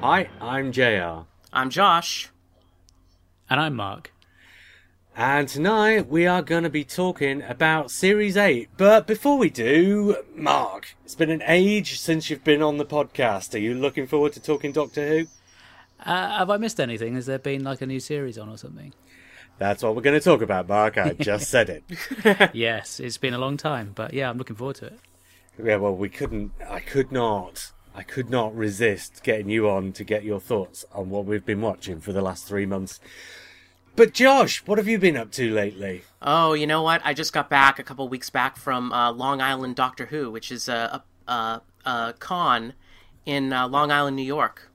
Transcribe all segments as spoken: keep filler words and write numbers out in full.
Hi, I'm J R. I'm Josh. And I'm Mark. And tonight we are going to be talking about Series eight. But before we do, Mark, it's been an age since you've been on the podcast. Are you looking forward to talking Doctor Who? Uh, have I missed anything? Has there been like a new series on or something? That's what we're going to talk about, Mark. I just said it. Yes, it's been a long time. But yeah, I'm looking forward to it. Yeah, well, we couldn't... I could not... I could not resist getting you on to get your thoughts on what we've been watching for the last three months. But Josh, what have you been up to lately? Oh, you know what? I just got back a couple of weeks back from uh, Long Island Doctor Who, which is a, a, a con in uh, Long Island, New York.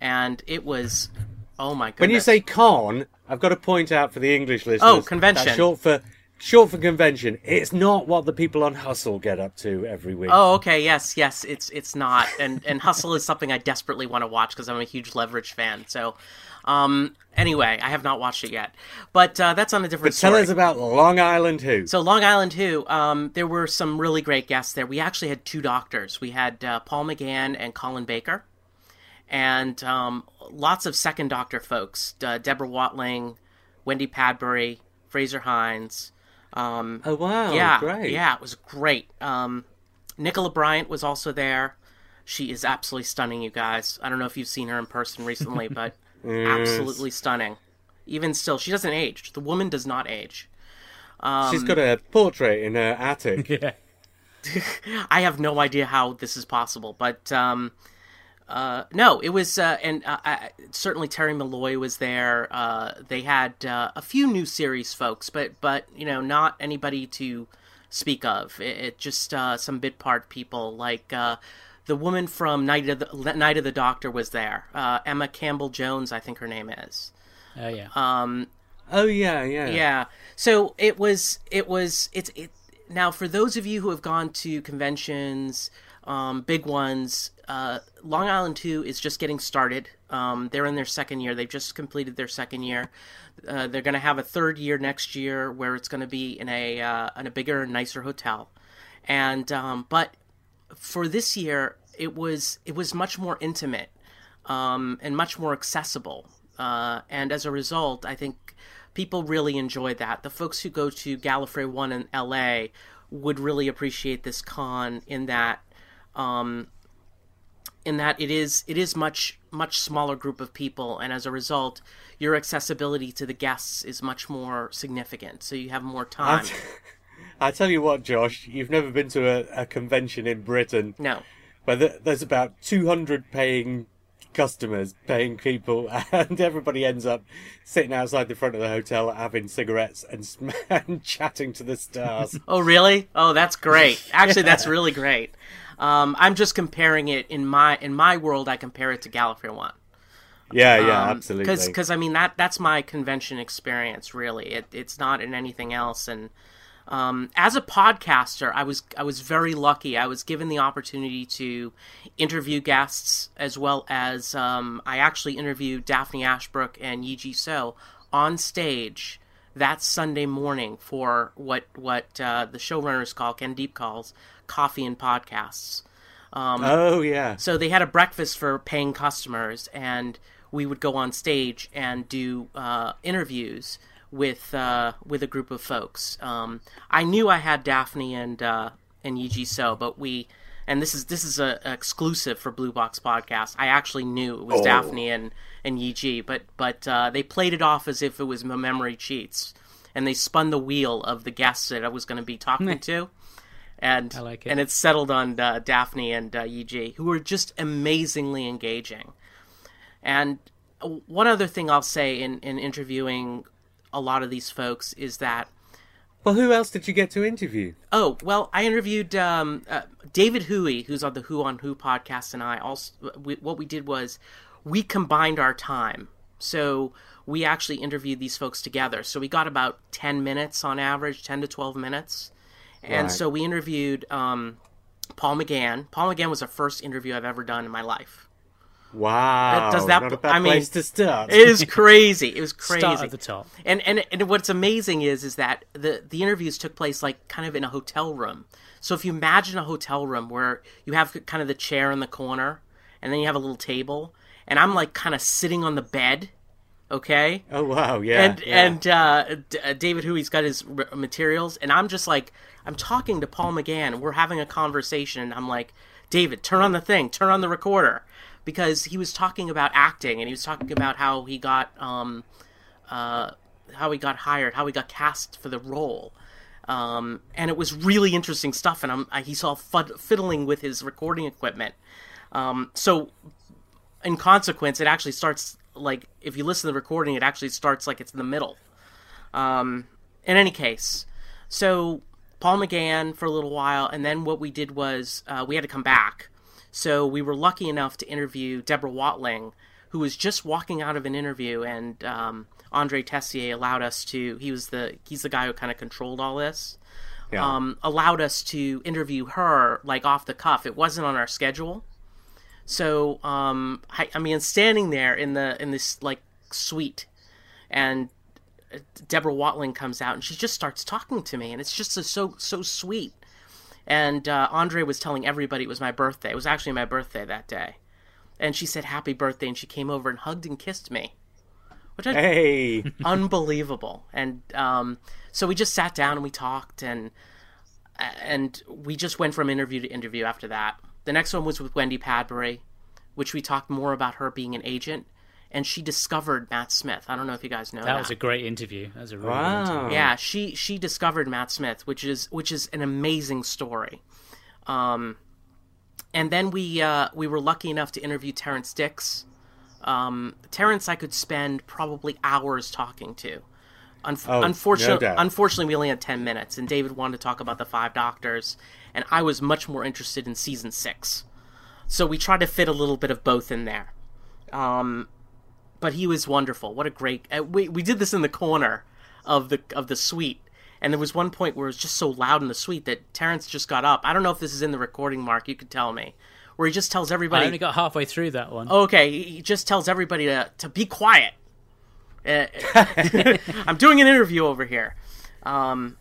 And it was... Oh, my goodness. When you say con, I've got to point out for the English listeners... Oh, convention. That's short for... Short for convention. It's not what the people on Hustle get up to every week. Oh, okay, yes, yes, it's it's not. And and Hustle is something I desperately want to watch because I'm a huge Leverage fan. So, um, anyway, I have not watched it yet. But uh, that's on a different but story. Tell us about Long Island Who. So Long Island Who, um, there were some really great guests there. We actually had two doctors. We had uh, Paul McGann and Colin Baker. And um, lots of second doctor folks. Uh, Deborah Watling, Wendy Padbury, Fraser Hines... Um, oh, wow. Yeah, great. Yeah, it was great. Um, Nicola Bryant was also there. She is absolutely stunning, you guys. I don't know if you've seen her in person recently, but yes. Absolutely stunning. Even still, she doesn't age. The woman does not age. Um, She's got a portrait in her attic. Yeah. I have no idea how this is possible, but um, uh, no, it was, uh, and uh, I, certainly Terry Malloy was there. Uh, they had uh, a few new series folks, but, but you know, not anybody to speak of. It, it just uh, some bit part people, like uh, the woman from Night of the, Night of the Doctor was there. Uh, Emma Campbell-Jones, I think her name is. Oh, yeah. Um, oh, yeah, yeah. Yeah. So it was, it was, it's, it, now for those of you who have gone to conventions, um, big ones, Uh, Long Island Who is just getting started. Um, they're in their second year. They've just completed their second year. Uh, they're going to have a third year next year where it's going to be in a uh, in a bigger, nicer hotel. And um, but for this year, it was it was much more intimate um, and much more accessible. Uh, and as a result, I think people really enjoyed that. The folks who go to Gallifrey One in L A would really appreciate this con in that. Um, in that it is it is much, much smaller group of people, and as a result, your accessibility to the guests is much more significant, so you have more time. I, t- I tell you what, Josh, you've never been to a, a convention in Britain. No. Where th- there's about two hundred paying customers, paying people, and everybody ends up sitting outside the front of the hotel having cigarettes and, sm- and chatting to the stars. Oh, really? Oh, that's great. Actually, yeah. That's really great. Um, I'm just comparing it in my in my world. I compare it to Gallifrey One. Yeah, yeah, um, absolutely. Because because I mean that that's my convention experience. Really, it it's not in anything else. And um, as a podcaster, I was I was very lucky. I was given the opportunity to interview guests as well as um, I actually interviewed Daphne Ashbrook and Yee Jee So on stage that Sunday morning for what what uh, the showrunners call Ken Deep calls. Coffee and podcasts. Um, oh, yeah. So they had a breakfast for paying customers, and we would go on stage and do uh, interviews with uh, with a group of folks. Um, I knew I had Daphne and uh, and Yee Jee So, but we and this is this is a, a exclusive for Blue Box Podcast. I actually knew it was oh. Daphne and and Yee Jee, but but uh, they played it off as if it was Memory Cheats, and they spun the wheel of the guests that I was going to be talking to. And I like it. And it's settled on uh, Daphne and uh, Yee Jee, who were just amazingly engaging. And one other thing I'll say in, in interviewing a lot of these folks is that Well, who else did you get to interview? Oh, well, I interviewed um, uh, David Huey, who's on the Who on Who podcast, and I also, we, what we did was we combined our time. So we actually interviewed these folks together. So we got about ten minutes on average, ten to twelve minutes. And right. So we interviewed um, Paul McGann. Paul McGann was the first interview I've ever done in my life. Wow. Does that, not a bad I mean, place to start. It is crazy. It was crazy. Start at the top. And, and and what's amazing is is that the, the interviews took place like kind of in a hotel room. So if you imagine a hotel room where you have kind of the chair in the corner and then you have a little table, and I'm like kind of sitting on the bed, okay? Oh, wow, yeah. And, yeah. and uh, D- David Huey's got his r- materials, and I'm just like, I'm talking to Paul McGann. We're having a conversation, and I'm like, David, turn on the thing. Turn on the recorder. Because he was talking about acting, and he was talking about how he got, um, uh, how he got hired, how he got cast for the role, um, and it was really interesting stuff. And I'm, I, he saw fud- fiddling with his recording equipment. Um, so, in consequence, it actually starts like if you listen to the recording, it actually starts like it's in the middle. Um, in any case, so Paul McGann for a little while, and then what we did was uh, we had to come back. So we were lucky enough to interview Deborah Watling, who was just walking out of an interview, and um, Andre Tessier allowed us to, he was the, he's the guy who kind of controlled all this, yeah. um, allowed us to interview her, like, off the cuff. It wasn't on our schedule. So, um, I, I mean, standing there in the, in this, like, suite, and Deborah Watling comes out, and she just starts talking to me, and it's just so, so sweet. And uh, Andre was telling everybody it was my birthday. It was actually my birthday that day. And she said, happy birthday. And she came over and hugged and kissed me. Which I, hey. Unbelievable. And um, so we just sat down and we talked. And and we just went from interview to interview after that. The next one was with Wendy Padbury, which we talked more about her being an agent. And she discovered Matt Smith. I don't know if you guys know that. That was a great interview. That was a really wow. good interview. Yeah, she she discovered Matt Smith, which is which is an amazing story. Um, and then we uh, we were lucky enough to interview Terrence Dicks. Um, Terrence, I could spend probably hours talking to. Un- oh, unfortunately, no doubt. Unfortunately, we only had ten minutes, and David wanted to talk about the Five Doctors, and I was much more interested in season six. So we tried to fit a little bit of both in there. Um, But he was wonderful. What a great... Uh, we we did this in the corner of the of the suite. And there was one point where it was just so loud in the suite that Terrence just got up. I don't know if this is in the recording, Mark. You could tell me. Where he just tells everybody... I only got halfway through that one. Okay. He just tells everybody to, to be quiet. Uh, I'm doing an interview over here. Um,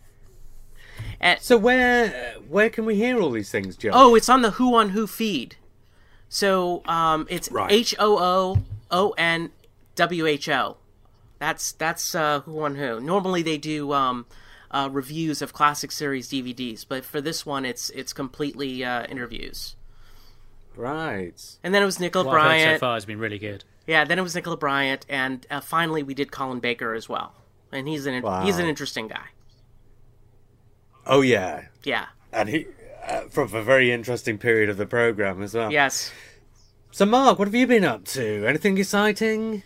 and, so where where can we hear all these things, Joe? Oh, it's on the Who on Who feed. So um, it's right. H O O O N... W H O, that's that's uh, Who on Who. Normally they do um, uh, reviews of classic series D V Ds, but for this one it's it's completely uh, interviews. Right. And then it was Nicola what Bryant. I've heard so far has been really good. Yeah. Then it was Nicola Bryant, and uh, finally we did Colin Baker as well, and he's an wow. he's an interesting guy. Oh yeah. Yeah. And he uh, from a very interesting period of the program as well. Yes. So Mark, what have you been up to? Anything exciting?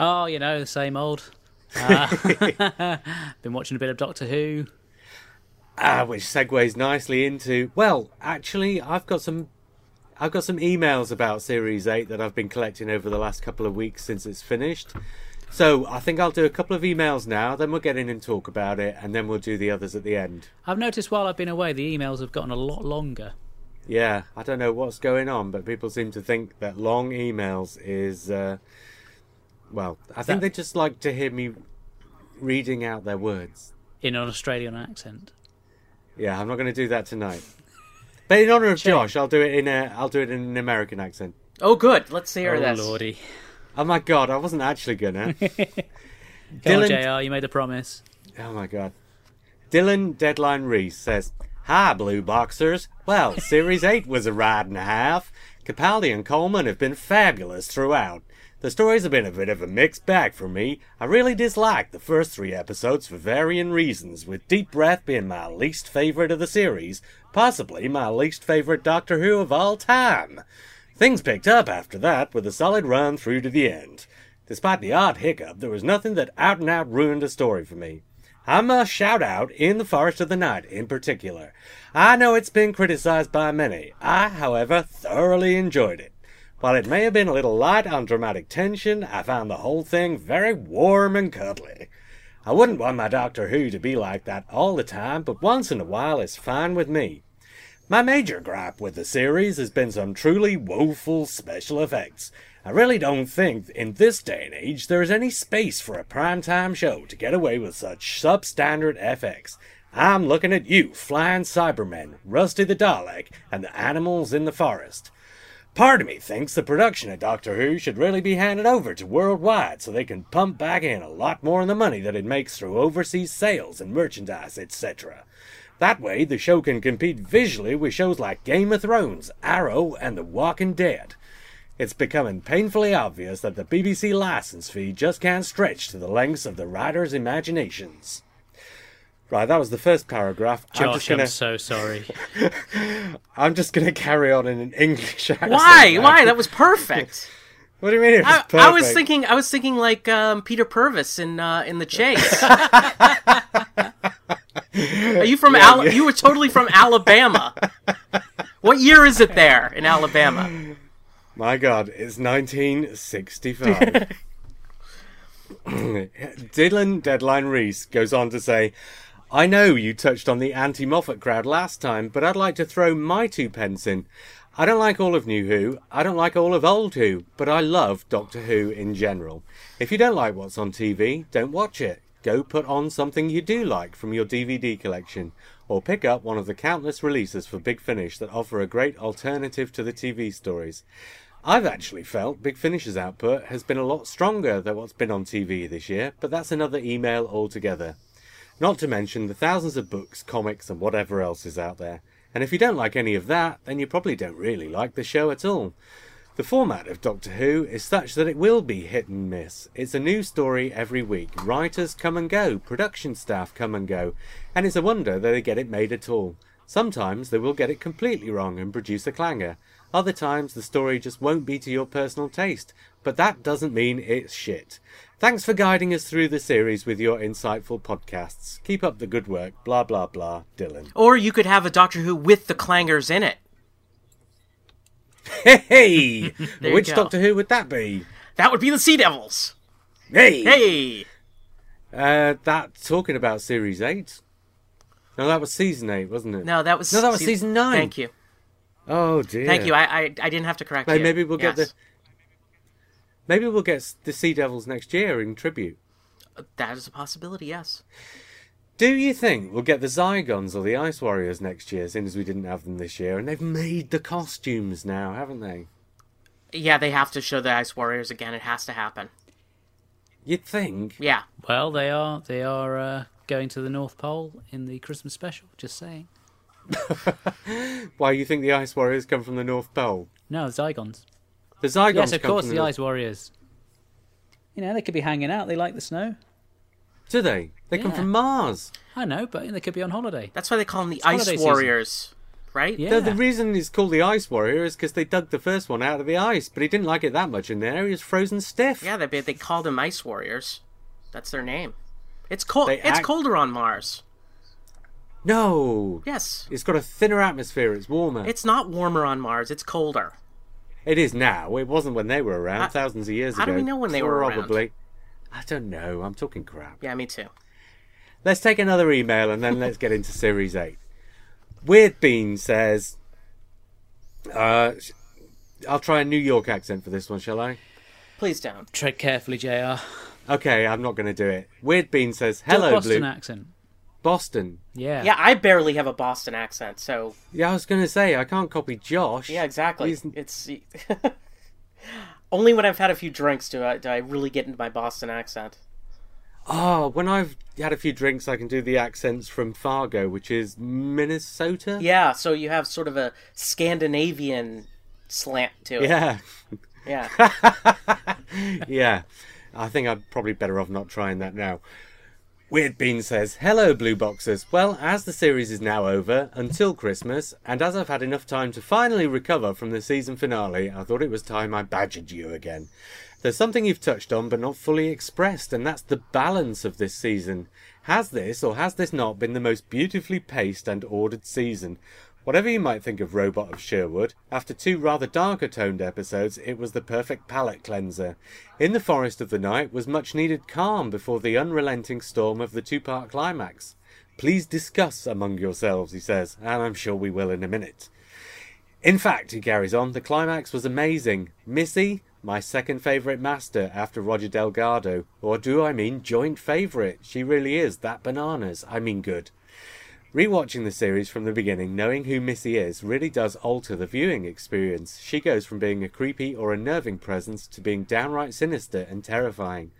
Oh, you know, the same old. Uh, been watching a bit of Doctor Who. Ah, which segues nicely into, well, actually, I've got some I've got some emails about Series eight that I've been collecting over the last couple of weeks since it's finished. So I think I'll do a couple of emails now, then we'll get in and talk about it, and then we'll do the others at the end. I've noticed while I've been away, the emails have gotten a lot longer. Yeah, I don't know what's going on, but people seem to think that long emails is... Uh, Well, I think that, they just like to hear me reading out their words. In an Australian accent. Yeah, I'm not going to do that tonight. But in honour of Check. Josh, I'll do it in a, I'll do it in an American accent. Oh, good. Let's hear oh, this. Oh, lordy. Oh, my God. I wasn't actually going to. Dylan... J R, you made a promise. Oh, my God. Dylan Deadline Reese says, hi, Blue Boxers. Well, Series eight was a ride and a half. Capaldi and Coleman have been fabulous throughout. The stories have been a bit of a mixed bag for me. I really disliked the first three episodes for varying reasons, with Deep Breath being my least favourite of the series, possibly my least favourite Doctor Who of all time. Things picked up after that with a solid run through to the end. Despite the odd hiccup, there was nothing that out and out ruined a story for me. I'm a shout-out In the Forest of the Night in particular. I know it's been criticised by many. I, however, thoroughly enjoyed it. While it may have been a little light on dramatic tension, I found the whole thing very warm and cuddly. I wouldn't want my Doctor Who to be like that all the time, but once in a while it's fine with me. My major gripe with the series has been some truly woeful special effects. I really don't think in this day and age there is any space for a primetime show to get away with such substandard F X. I'm looking at you, Flying Cybermen, Rusty the Dalek, and the animals in the forest. Part of me thinks the production of Doctor Who should really be handed over to Worldwide so they can pump back in a lot more of the money that it makes through overseas sales and merchandise, et cetera. That way the show can compete visually with shows like Game of Thrones, Arrow, and The Walking Dead. It's becoming painfully obvious that the B B C license fee just can't stretch to the lengths of the writers' imaginations. Right, that was the first paragraph. Josh, I'm, just gonna... I'm so sorry. I'm just going to carry on in an English accent. Why? Now. Why? That was perfect. What do you mean it was I, perfect? I was thinking, I was thinking like um, Peter Purvis in uh, in The Chase. Are you from? Yeah, Al- yeah. You were totally from Alabama. What year is it there in Alabama? My God, it's nineteen sixty-five. Dylan Deadline Reese goes on to say, I know you touched on the anti-Moffat crowd last time, but I'd like to throw my two pence in. I don't like all of New Who, I don't like all of Old Who, but I love Doctor Who in general. If you don't like what's on T V, don't watch it. Go put on something you do like from your D V D collection, or pick up one of the countless releases for Big Finish that offer a great alternative to the T V stories. I've actually felt Big Finish's output has been a lot stronger than what's been on T V this year, but that's another email altogether. Not to mention the thousands of books, comics, and whatever else is out there. And if you don't like any of that, then you probably don't really like the show at all. The format of Doctor Who is such that it will be hit and miss. It's a new story every week. Writers come and go, production staff come and go, and it's a wonder that they get it made at all. Sometimes they will get it completely wrong and produce a clanger. Other times the story just won't be to your personal taste, but that doesn't mean it's shit. Thanks for guiding us through the series with your insightful podcasts. Keep up the good work, blah blah blah, Dylan. Or you could have a Doctor Who with the clangers in it. Hey! Which Doctor Who would that be? That would be the Sea Devils. Hey! Hey! Uh, that, talking about Series eight. No, that was Season eight, wasn't it? No, that was... No, that was se- Season nine. Thank you. Oh, dear. Thank you. I I, I didn't have to correct maybe, you. Maybe we'll yes. get the... Maybe we'll get the Sea Devils next year in tribute. That is a possibility, yes. Do you think we'll get the Zygons or the Ice Warriors next year, since we didn't have them this year? And they've made the costumes now, haven't they? Yeah, they have to show the Ice Warriors again. It has to happen. You'd think. Yeah. Well, they are they are uh, going to the North Pole in the Christmas special, just saying. Why, you think the Ice Warriors come from the North Pole? No, Zygons. The Zygons Yes, of come course, from the, the North... Ice Warriors. You know, they could be hanging out. They like the snow. Do they? They yeah. come from Mars. I know, but they could be on holiday. That's why they call them the it's Ice Warriors, season. Right? Yeah. The, the reason it's called the Ice Warrior is because they dug the first one out of the ice, but he didn't like it that much in there. He was frozen stiff. Yeah, they they called him Ice Warriors. That's their name. It's cold. It's act- colder on Mars. No. Yes. It's got a thinner atmosphere. It's warmer. It's not warmer on Mars. It's colder. It is now. It wasn't when they were around I, thousands of years how ago. How do we know when they were around? Probably. I don't know. I'm talking crap. Yeah, me too. Let's take another email and then let's get into Series eight. Weird Bean says... Uh, I'll try a New York accent for this one, shall I? Please don't. Tread carefully, J R. Okay, I'm not going to do it. Weird Bean says, hello, Blue... Boston Blue. accent. Boston. Yeah. Yeah, I barely have a Boston accent, so... Yeah, I was going to say, I can't copy Josh. Yeah, exactly. He's... It's... Only when I've had a few drinks do I, do I really get into my Boston accent. Oh, when I've had a few drinks, I can do the accents from Fargo, which is Minnesota. Yeah, so you have sort of a Scandinavian slant to it. Yeah. Yeah. Yeah. I think I'm probably better off not trying that now. Weird Bean says, hello, Blue Boxers. Well, as the series is now over, until Christmas, and as I've had enough time to finally recover from the season finale, I thought it was time I badgered you again. There's something you've touched on but not fully expressed, and that's the balance of this season. Has this, or has this not, been the most beautifully paced and ordered season? Whatever you might think of Robot of Sherwood, after two rather darker toned episodes, it was the perfect palate cleanser. In the Forest of the Night was much needed calm before the unrelenting storm of the two-part climax. Please discuss among yourselves, he says, and I'm sure we will in a minute. In fact, he carries on, the climax was amazing. Missy, my second favourite master after Roger Delgado. Or do I mean joint favourite? She really is that bananas. I mean good. Rewatching the series from the beginning, knowing who Missy is, really does alter the viewing experience. She goes from being a creepy or unnerving presence to being downright sinister and terrifying.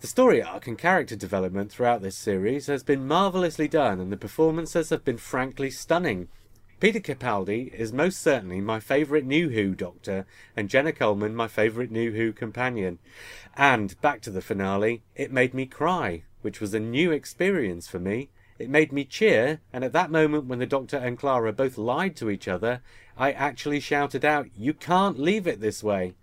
The story arc and character development throughout this series has been marvellously done, and the performances have been frankly stunning. Peter Capaldi is most certainly my favourite New Who Doctor, and Jenna Coleman my favourite New Who companion. And, back to the finale, it made me cry, which was a new experience for me. It made me cheer, and at that moment when the Doctor and Clara both lied to each other, I actually shouted out, "You can't leave it this way!"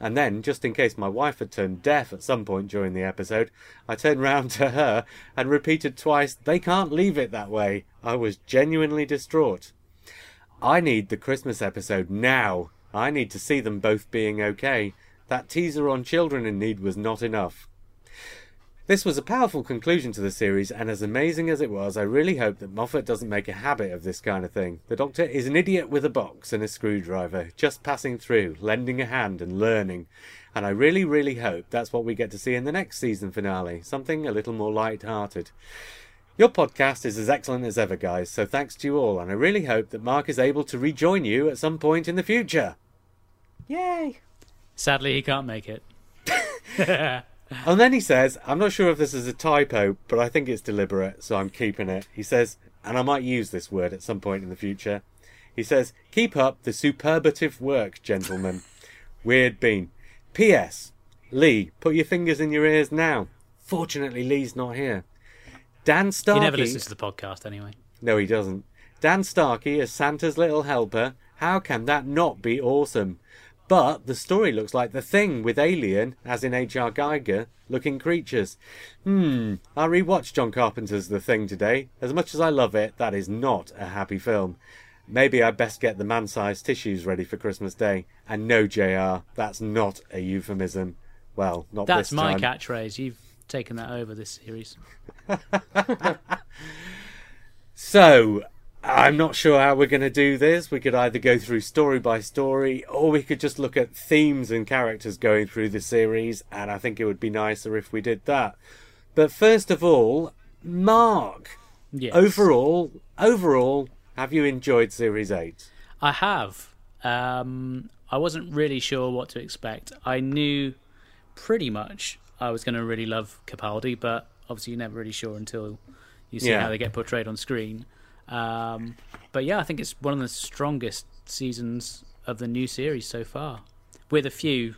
And then, just in case my wife had turned deaf at some point during the episode, I turned round to her and repeated twice, "They can't leave it that way!" I was genuinely distraught. I need the Christmas episode now. I need to see them both being okay. That teaser on Children in Need was not enough. This was a powerful conclusion to the series, and as amazing as it was, I really hope that Moffat doesn't make a habit of this kind of thing. The Doctor is an idiot with a box and a screwdriver, just passing through, lending a hand and learning. And I really, really hope that's what we get to see in the next season finale, something a little more light-hearted. Your podcast is as excellent as ever, guys, so thanks to you all, and I really hope that Mark is able to rejoin you at some point in the future. Yay! Sadly, he can't make it. And then he says, I'm not sure if this is a typo, but I think it's deliberate, so I'm keeping it. He says, and I might use this word at some point in the future. He says, keep up the superlative work, gentlemen. Weird Bean. P S. Lee, put your fingers in your ears now. Fortunately, Lee's not here. Dan Starkey... He never listens to the podcast anyway. No, he doesn't. Dan Starkey is Santa's little helper. How can that not be awesome? But the story looks like The Thing with alien, as in H R Geiger, looking creatures. Hmm, I rewatched John Carpenter's The Thing today. As much as I love it, that is not a happy film. Maybe I'd best get the man-sized tissues ready for Christmas Day. And no, J R, that's not a euphemism. Well, not that's this time. That's my catchphrase. You've taken that over this series. So... I'm not sure how we're going to do this. We could either go through story by story, or we could just look at themes and characters going through the series, and I think it would be nicer if we did that. But first of all, Mark, yes. overall, overall, have you enjoyed Series eight? I have. Um, I wasn't really sure what to expect. I knew pretty much I was going to really love Capaldi, but obviously you're never really sure until you see yeah. how they get portrayed on screen. Um, but yeah, I think it's one of the strongest seasons of the new series so far, with a few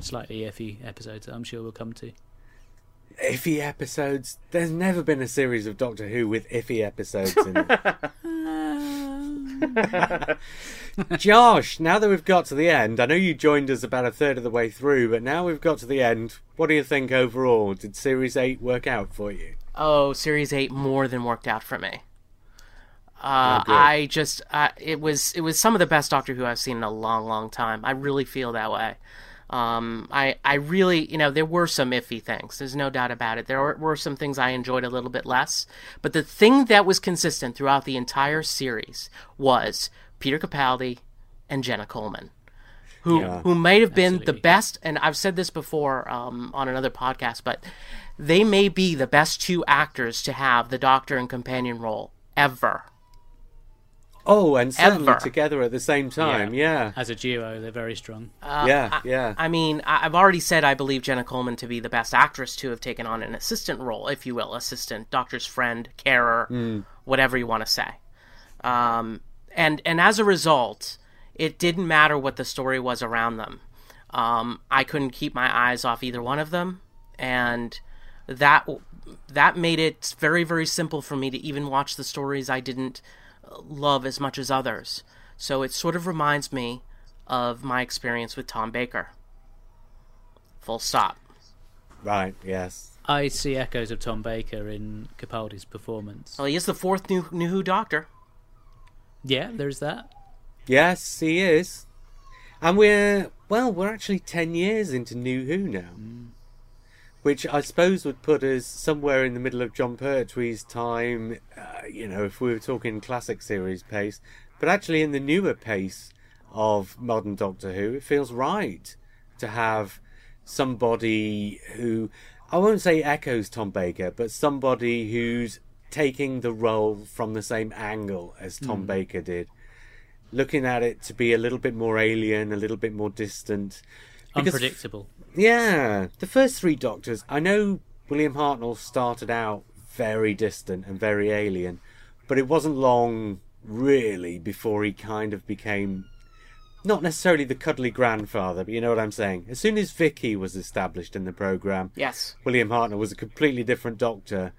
slightly iffy episodes that I'm sure we'll come to. Iffy episodes? There's never been a series of Doctor Who with iffy episodes in it. Josh, now that we've got to the end, I know you joined us about a third of the way through, but now we've got to the end, what do you think overall? Did Series eight work out for you? Oh, Series eight more than worked out for me. Uh, oh, I just, uh, it was it was some of the best Doctor Who I've seen in a long, long time. I really feel that way. Um, I, I really, you know, there were some iffy things. There's no doubt about it. There were, were some things I enjoyed a little bit less. But the thing that was consistent throughout the entire series was Peter Capaldi and Jenna Coleman, who yeah, who might have been absolutely. the best, and I've said this before um, on another podcast, but they may be the best two actors to have the Doctor and companion role ever. Oh, and certainly Ever. together at the same time, yeah. yeah. As a duo, they're very strong. Uh, yeah, I, yeah. I mean, I've already said I believe Jenna Coleman to be the best actress to have taken on an assistant role, if you will, assistant, doctor's friend, carer, mm. whatever you want to say. Um, and, and as a result, it didn't matter what the story was around them. Um, I couldn't keep my eyes off either one of them, and that that made it very, very simple for me to even watch the stories I didn't love as much as others. So it sort of reminds me of my experience with Tom Baker. Full stop. Right, yes. I see echoes of Tom Baker in Capaldi's performance. Well, he is the fourth New, New Who Doctor. Yeah, there's that. Yes, he is. And we're, well, we're actually ten years into New Who now. Mm. Which I suppose would put us somewhere in the middle of John Pertwee's time, uh, you know, if we were talking classic series pace. But actually in the newer pace of modern Doctor Who, it feels right to have somebody who... I won't say echoes Tom Baker, but somebody who's taking the role from the same angle as Tom mm. Baker did. Looking at it to be a little bit more alien, a little bit more distant. Because, unpredictable. Yeah. The first three Doctors, I know William Hartnell started out very distant and very alien, but it wasn't long, really, before he kind of became... not necessarily the cuddly grandfather, but you know what I'm saying. As soon as Vicky was established in the programme, yes, William Hartnell was a completely different Doctor.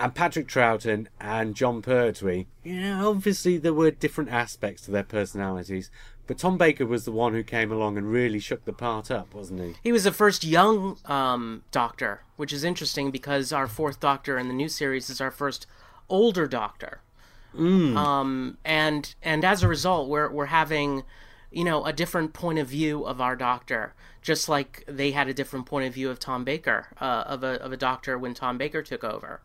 And Patrick Troughton and John Pertwee, you know, obviously there were different aspects to their personalities. But Tom Baker was the one who came along and really shook the part up, wasn't he? He was the first young um, Doctor, which is interesting because our fourth Doctor in the new series is our first older Doctor. Mm. Um, and and as a result, we're we're having... you know, a different point of view of our Doctor, just like they had a different point of view of Tom Baker, uh, of a of a Doctor when Tom Baker took over.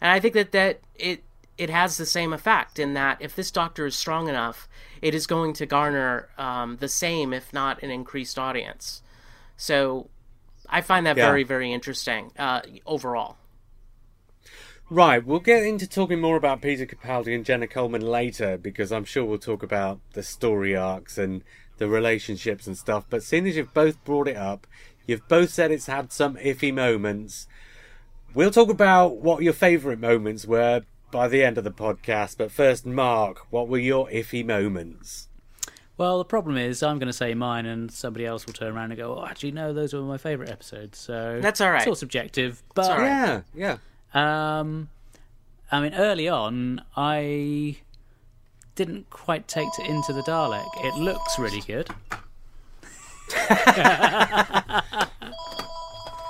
And I think that, that it it has the same effect in that if this Doctor is strong enough, it is going to garner um, the same, if not an increased audience. So I find that yeah. very, very interesting uh, overall. Right, we'll get into talking more about Peter Capaldi and Jenna Coleman later, because I'm sure we'll talk about the story arcs and the relationships and stuff. But seeing as you've both brought it up, you've both said it's had some iffy moments. We'll talk about what your favourite moments were by the end of the podcast. But first, Mark, what were your iffy moments? Well, the problem is I'm going to say mine and somebody else will turn around and go, oh, actually, no, those were my favourite episodes. So that's all right. It's all subjective. But all right. Yeah, yeah. Um, I mean, early on, I didn't quite take to Into the Dalek. It looks really good.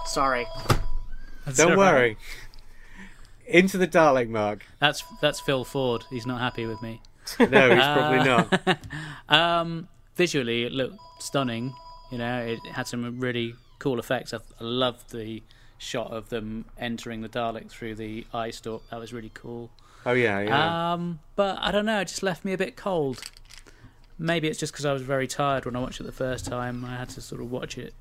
Sorry. That's Don't worry. Right. Into the Dalek, Mark. That's that's Phil Ford. He's not happy with me. No, he's probably not. um, visually, it looked stunning. You know, it had some really cool effects. I, I loved the... shot of them entering the Dalek through the eye stalk. That was really cool. Oh yeah, yeah. Um, but I don't know, it just left me a bit cold. Maybe it's just because I was very tired when I watched it the first time. I had to sort of watch it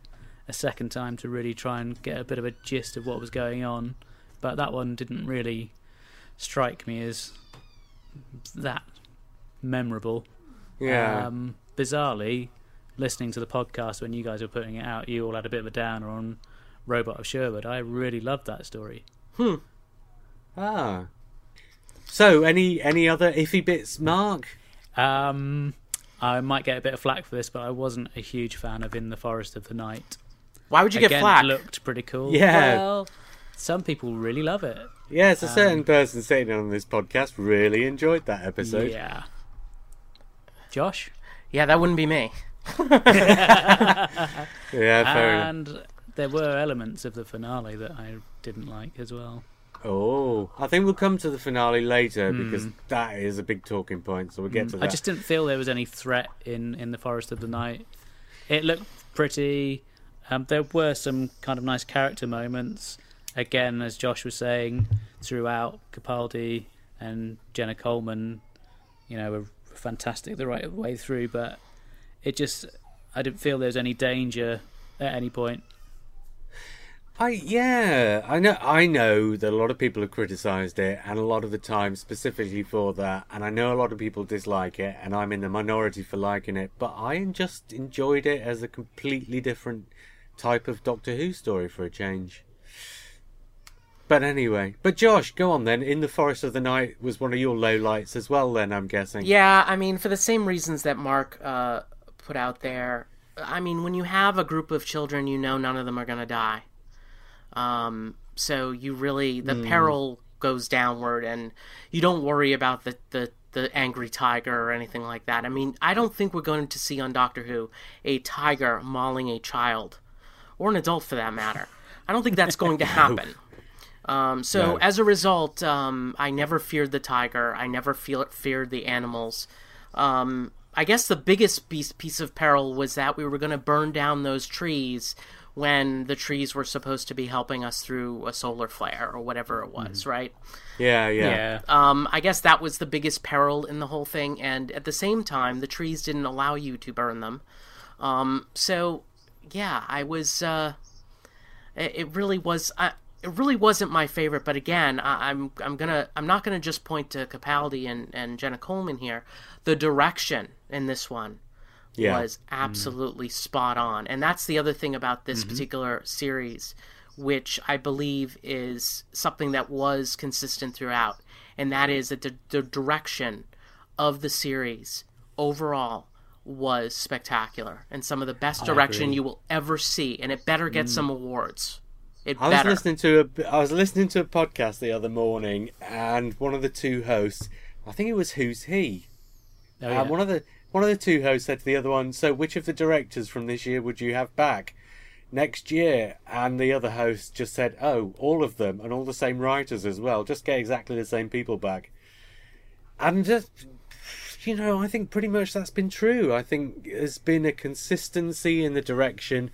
a second time to really try and get a bit of a gist of what was going on. But that one didn't really strike me as that memorable. Yeah. Um, bizarrely, listening to the podcast when you guys were putting it out, you all had a bit of a downer on Robot of Sherwood. I really loved that story. Hmm. Ah. So, any any other iffy bits, Mark? Um, I might get a bit of flack for this, but I wasn't a huge fan of In the Forest of the Night. Why would you Again, get flack? It looked pretty cool. Yeah. Well, some people really love it. Yeah, it's a um, certain person sitting on this podcast really enjoyed that episode. Yeah. Josh? Yeah, that wouldn't be me. Yeah, fair and, enough. There were elements of the finale that I didn't like as well. Oh, I think we'll come to the finale later mm. because that is a big talking point, so we'll get mm. to that. I just didn't feel there was any threat in, in The Forest of the Night. It looked pretty. Um, there were some kind of nice character moments. Again, as Josh was saying, throughout Capaldi and Jenna Coleman, you know, were fantastic the right way through, but it just, I didn't feel there was any danger at any point. I, yeah, I know I know that a lot of people have criticised it, and a lot of the time specifically for that, and I know a lot of people dislike it, and I'm in the minority for liking it, but I just enjoyed it as a completely different type of Doctor Who story for a change. But anyway, but Josh, go on then. In the Forest of the Night was one of your lowlights as well then, I'm guessing. Yeah, I mean, for the same reasons that Mark uh, put out there, I mean, when you have a group of children, you know none of them are going to die. Um, so you really, the mm. peril goes downward and you don't worry about the, the, the angry tiger or anything like that. I mean, I don't think we're going to see on Doctor Who a tiger mauling a child or an adult for that matter. I don't think that's going to happen. Um, so no. as a result, um, I never feared the tiger. I never feel feared the animals. Um, I guess the biggest piece, piece of peril was that we were going to burn down those trees when the trees were supposed to be helping us through a solar flare or whatever it was, mm. right? Yeah, yeah. yeah. Um, I guess that was the biggest peril in the whole thing. And at the same time, the trees didn't allow you to burn them. Um, so, yeah, I was... Uh, it, it really was... I, It really wasn't my favorite, but again, I, I'm I'm gonna I'm not gonna just point to Capaldi and, and Jenna Coleman here. The direction in this one yeah. was absolutely mm. spot on, and that's the other thing about this mm-hmm. particular series, which I believe is something that was consistent throughout, and that is that the, the direction of the series overall was spectacular and some of the best direction you will ever see, and it better get mm. some awards. It I better. was listening to a I was listening to a podcast the other morning, and one of the two hosts, I think it was Who's He, oh, yeah. um, one of the one of the two hosts said to the other one, "So, which of the directors from this year would you have back next year?" And the other host just said, "Oh, all of them, and all the same writers as well. Just get exactly the same people back." And just, you know, I think pretty much that's been true. I think there's been a consistency in the direction,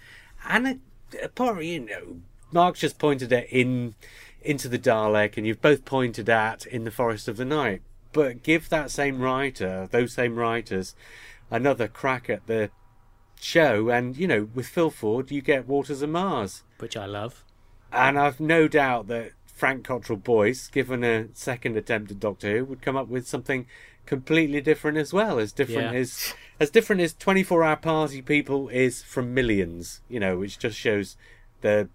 and a part, you know. Mark's just pointed at in Into the Dalek, and you've both pointed at In the Forest of the Night. But give that same writer, those same writers, another crack at the show, and, you know, with Phil Ford, you get Waters of Mars. Which I love. And I've no doubt that Frank Cottrell Boyce, given a second attempt at Doctor Who, would come up with something completely different as well, as different yeah. as as different as twenty-four hour Party People is from Millions, you know, which just shows the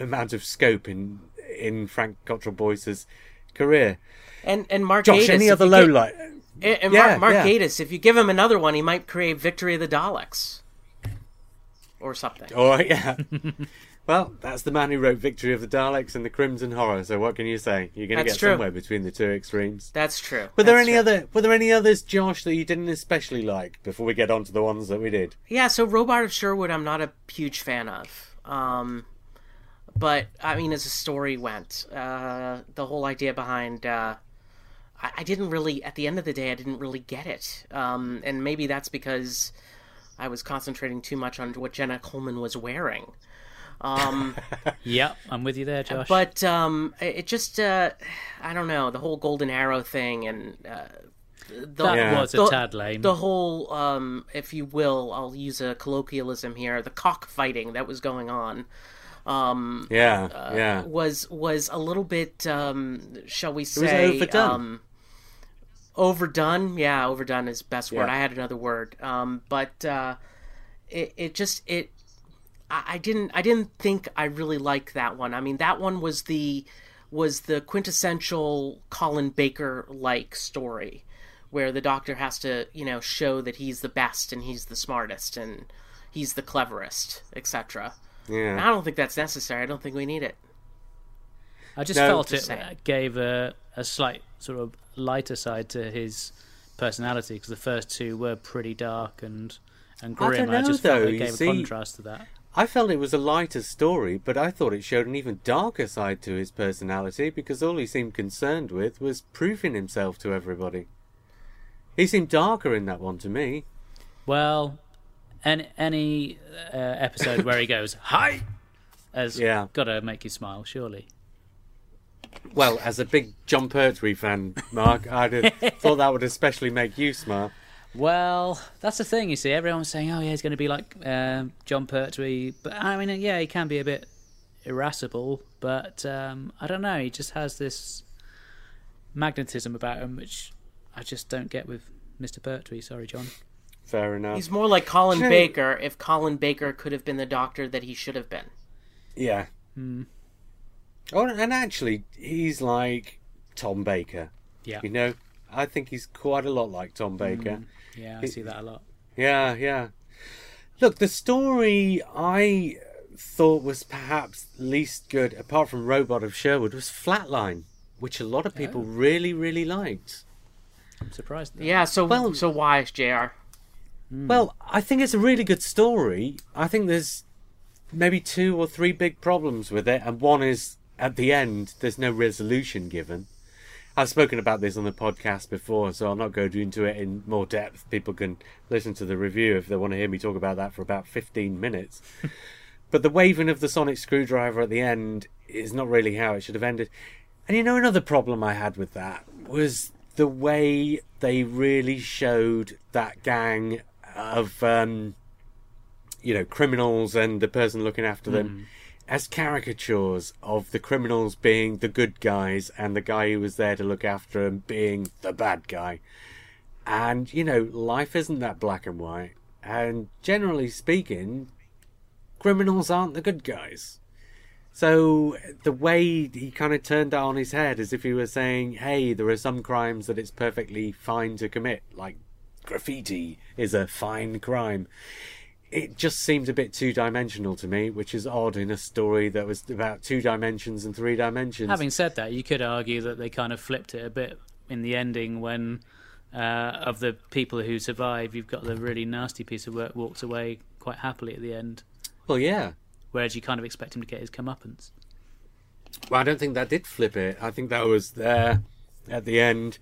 amount of scope in in Frank Cottrell Boyce's career. And and Mark Josh, Gatiss, any other low give, light? And, and yeah, Mark, Mark yeah. Gatiss, if you give him another one, he might create Victory of the Daleks or something. Oh, yeah. Well, that's the man who wrote Victory of the Daleks and the Crimson Horror, so what can you say? You're going to get true. somewhere between the two extremes. That's true. Were there that's any true. other? Were there any others, Josh, that you didn't especially like before we get on to the ones that we did? Yeah, so Robart of Sherwood I'm not a huge fan of. Um... But, I mean, as the story went, uh, the whole idea behind... Uh, I, I didn't really... At the end of the day, I didn't really get it. Um, and maybe that's because I was concentrating too much on what Jenna Coleman was wearing. Um, yep, I'm with you there, Josh. But um, it just... Uh, I don't know. The whole Golden Arrow thing and... Uh, the, that yeah. was the, a tad lame. The whole, um, if you will, I'll use a colloquialism here, the cockfighting that was going on. Um, yeah, uh, yeah. Was was a little bit, um, shall we say, it was overdone. Um, overdone. Yeah, overdone is the best word. Yeah. I had another word, um, but uh, it it just it. I, I didn't I didn't think I really liked that one. I mean, that one was the was the quintessential Colin Baker like story, where the Doctor has to, you know, show that he's the best and he's the smartest and he's the cleverest, et cetera. Yeah. I don't think that's necessary. I don't think we need it. I just no, felt just it saying. gave a, a slight sort of lighter side to his personality, because the first two were pretty dark and, and grim. I, don't know, I just though, felt it gave see, a contrast to that. I felt it was a lighter story, but I thought it showed an even darker side to his personality, because all he seemed concerned with was proving himself to everybody. He seemed darker in that one to me. Well... Any, any uh, episode where he goes, hi, has yeah. got to make you smile, surely. Well, as a big John Pertwee fan, Mark, I'd have thought that would especially make you smile. Well, that's the thing, you see. Everyone's saying, oh, yeah, he's going to be like um, John Pertwee. But, I mean, yeah, he can be a bit irascible. But, um, I don't know, he just has this magnetism about him, which I just don't get with Mister Pertwee. Sorry, John. Fair enough. He's more like Colin Should... Baker if Colin Baker could have been the Doctor that he should have been. Yeah. Mm. Oh, and actually, he's like Tom Baker. Yeah. You know, I think he's quite a lot like Tom Baker. Mm. Yeah, I it... see that a lot. Yeah, yeah. Look, the story I thought was perhaps least good, apart from Robart of Sherwood, was Flatline, which a lot of people oh. really, really liked. I'm surprised. Yeah, so, well, so why is J R? Well, I think it's a really good story. I think there's maybe two or three big problems with it, and one is at the end there's no resolution given. I've spoken about this on the podcast before, so I'll not go into it in more depth. People can listen to the review if they want to hear me talk about that for about fifteen minutes. But the waving of the sonic screwdriver at the end is not really how it should have ended. And you know, another problem I had with that was the way they really showed that gang of, um, you know, criminals and the person looking after mm. them as caricatures of the criminals being the good guys and the guy who was there to look after them being the bad guy. And, you know, life isn't that black and white. And generally speaking, criminals aren't the good guys. So the way he kind of turned that on his head, as if he were saying, hey, there are some crimes that it's perfectly fine to commit, like graffiti is a fine crime. It just seemed a bit two-dimensional to me, which is odd in a story that was about two dimensions and three dimensions. Having said that, you could argue that they kind of flipped it a bit in the ending when, uh, of the people who survive, you've got the really nasty piece of work walked away quite happily at the end. Well, yeah. Whereas you kind of expect him to get his comeuppance. Well, I don't think that did flip it. I think that was there at the end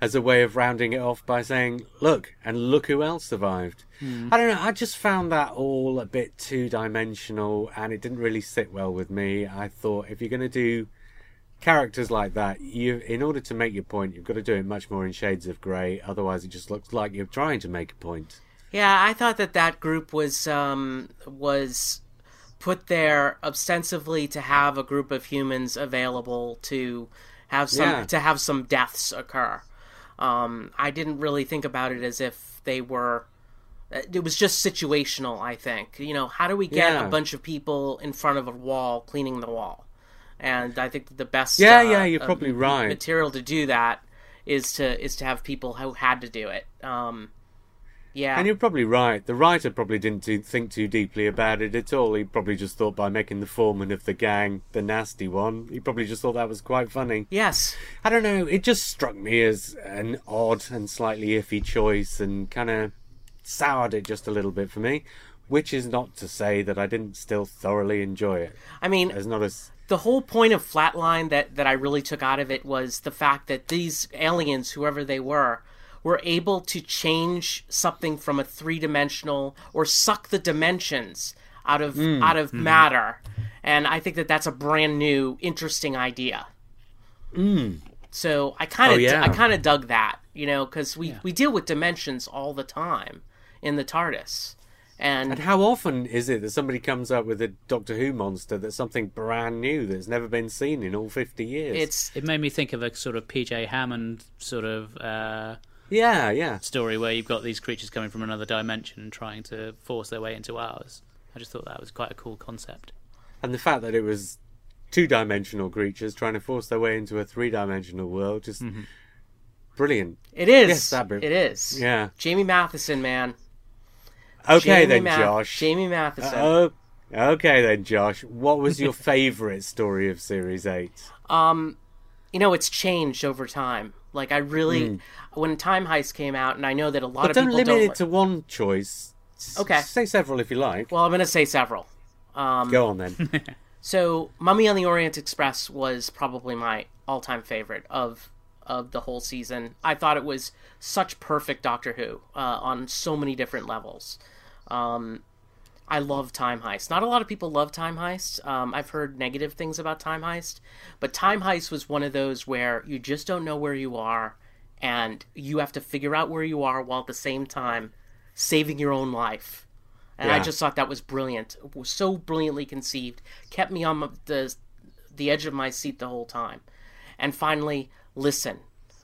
as a way of rounding it off by saying, look, and look who else survived. Mm. I don't know, I just found that all a bit two-dimensional and it didn't really sit well with me. I thought if you're going to do characters like that, you, in order to make your point, you've got to do it much more in shades of grey. Otherwise, it just looks like you're trying to make a point. Yeah, I thought that that group was um, was... put there ostensibly to have a group of humans available to have some yeah. to have some deaths occur. Um, I didn't really think about it as if they were. It was just situational, I think. You know, how do we get yeah. a bunch of people in front of a wall cleaning the wall? And I think the best yeah uh, yeah you're uh, probably right material to do that is to is to have people who had to do it. Um, Yeah. And you're probably right. The writer probably didn't do, think too deeply about it at all. He probably just thought by making the foreman of the gang the nasty one, he probably just thought that was quite funny. Yes. I don't know. It just struck me as an odd and slightly iffy choice and kind of soured it just a little bit for me, which is not to say that I didn't still thoroughly enjoy it. I mean, it's not as... the whole point of Flatline that, that I really took out of it was the fact that these aliens, whoever they were, were able to change something from a three-dimensional or suck the dimensions out of mm, out of mm. matter. And I think that that's a brand new, interesting idea. Mm. So I kind of oh, yeah. I kind of dug that, you know, because we, yeah. we deal with dimensions all the time in the TARDIS. And, and how often is it that somebody comes up with a Doctor Who monster that's something brand new that's never been seen in all fifty years? It's It made me think of a sort of P J Hammond sort of... Uh... Yeah, yeah. Story where you've got these creatures coming from another dimension and trying to force their way into ours. I just thought that was quite a cool concept. And the fact that it was two-dimensional creatures trying to force their way into a three-dimensional world, just mm-hmm. brilliant. It is. Yes, that brilliant. It is. Yeah. Jamie Matheson, man. Okay Jamie then, Ma- Josh. Jamie Matheson. Uh, okay then, Josh. What was your favourite story of Series eight? Um, you know, it's changed over time. Like, I really... Mm. When Time Heist came out, and I know that a lot but of people don't... But don't limit it like... to one choice. Okay. Say several if you like. Well, I'm going to say several. Um, Go on, then. So, Mummy on the Orient Express was probably my all-time favorite of of the whole season. I thought it was such perfect Doctor Who uh, on so many different levels. Um, I love Time Heist. Not a lot of people love Time Heist. Um, I've heard negative things about Time Heist. But Time Heist was one of those where you just don't know where you are, and you have to figure out where you are while at the same time saving your own life. And yeah. I just thought that was brilliant. It was so brilliantly conceived. Kept me on the the edge of my seat the whole time. And finally, Listen,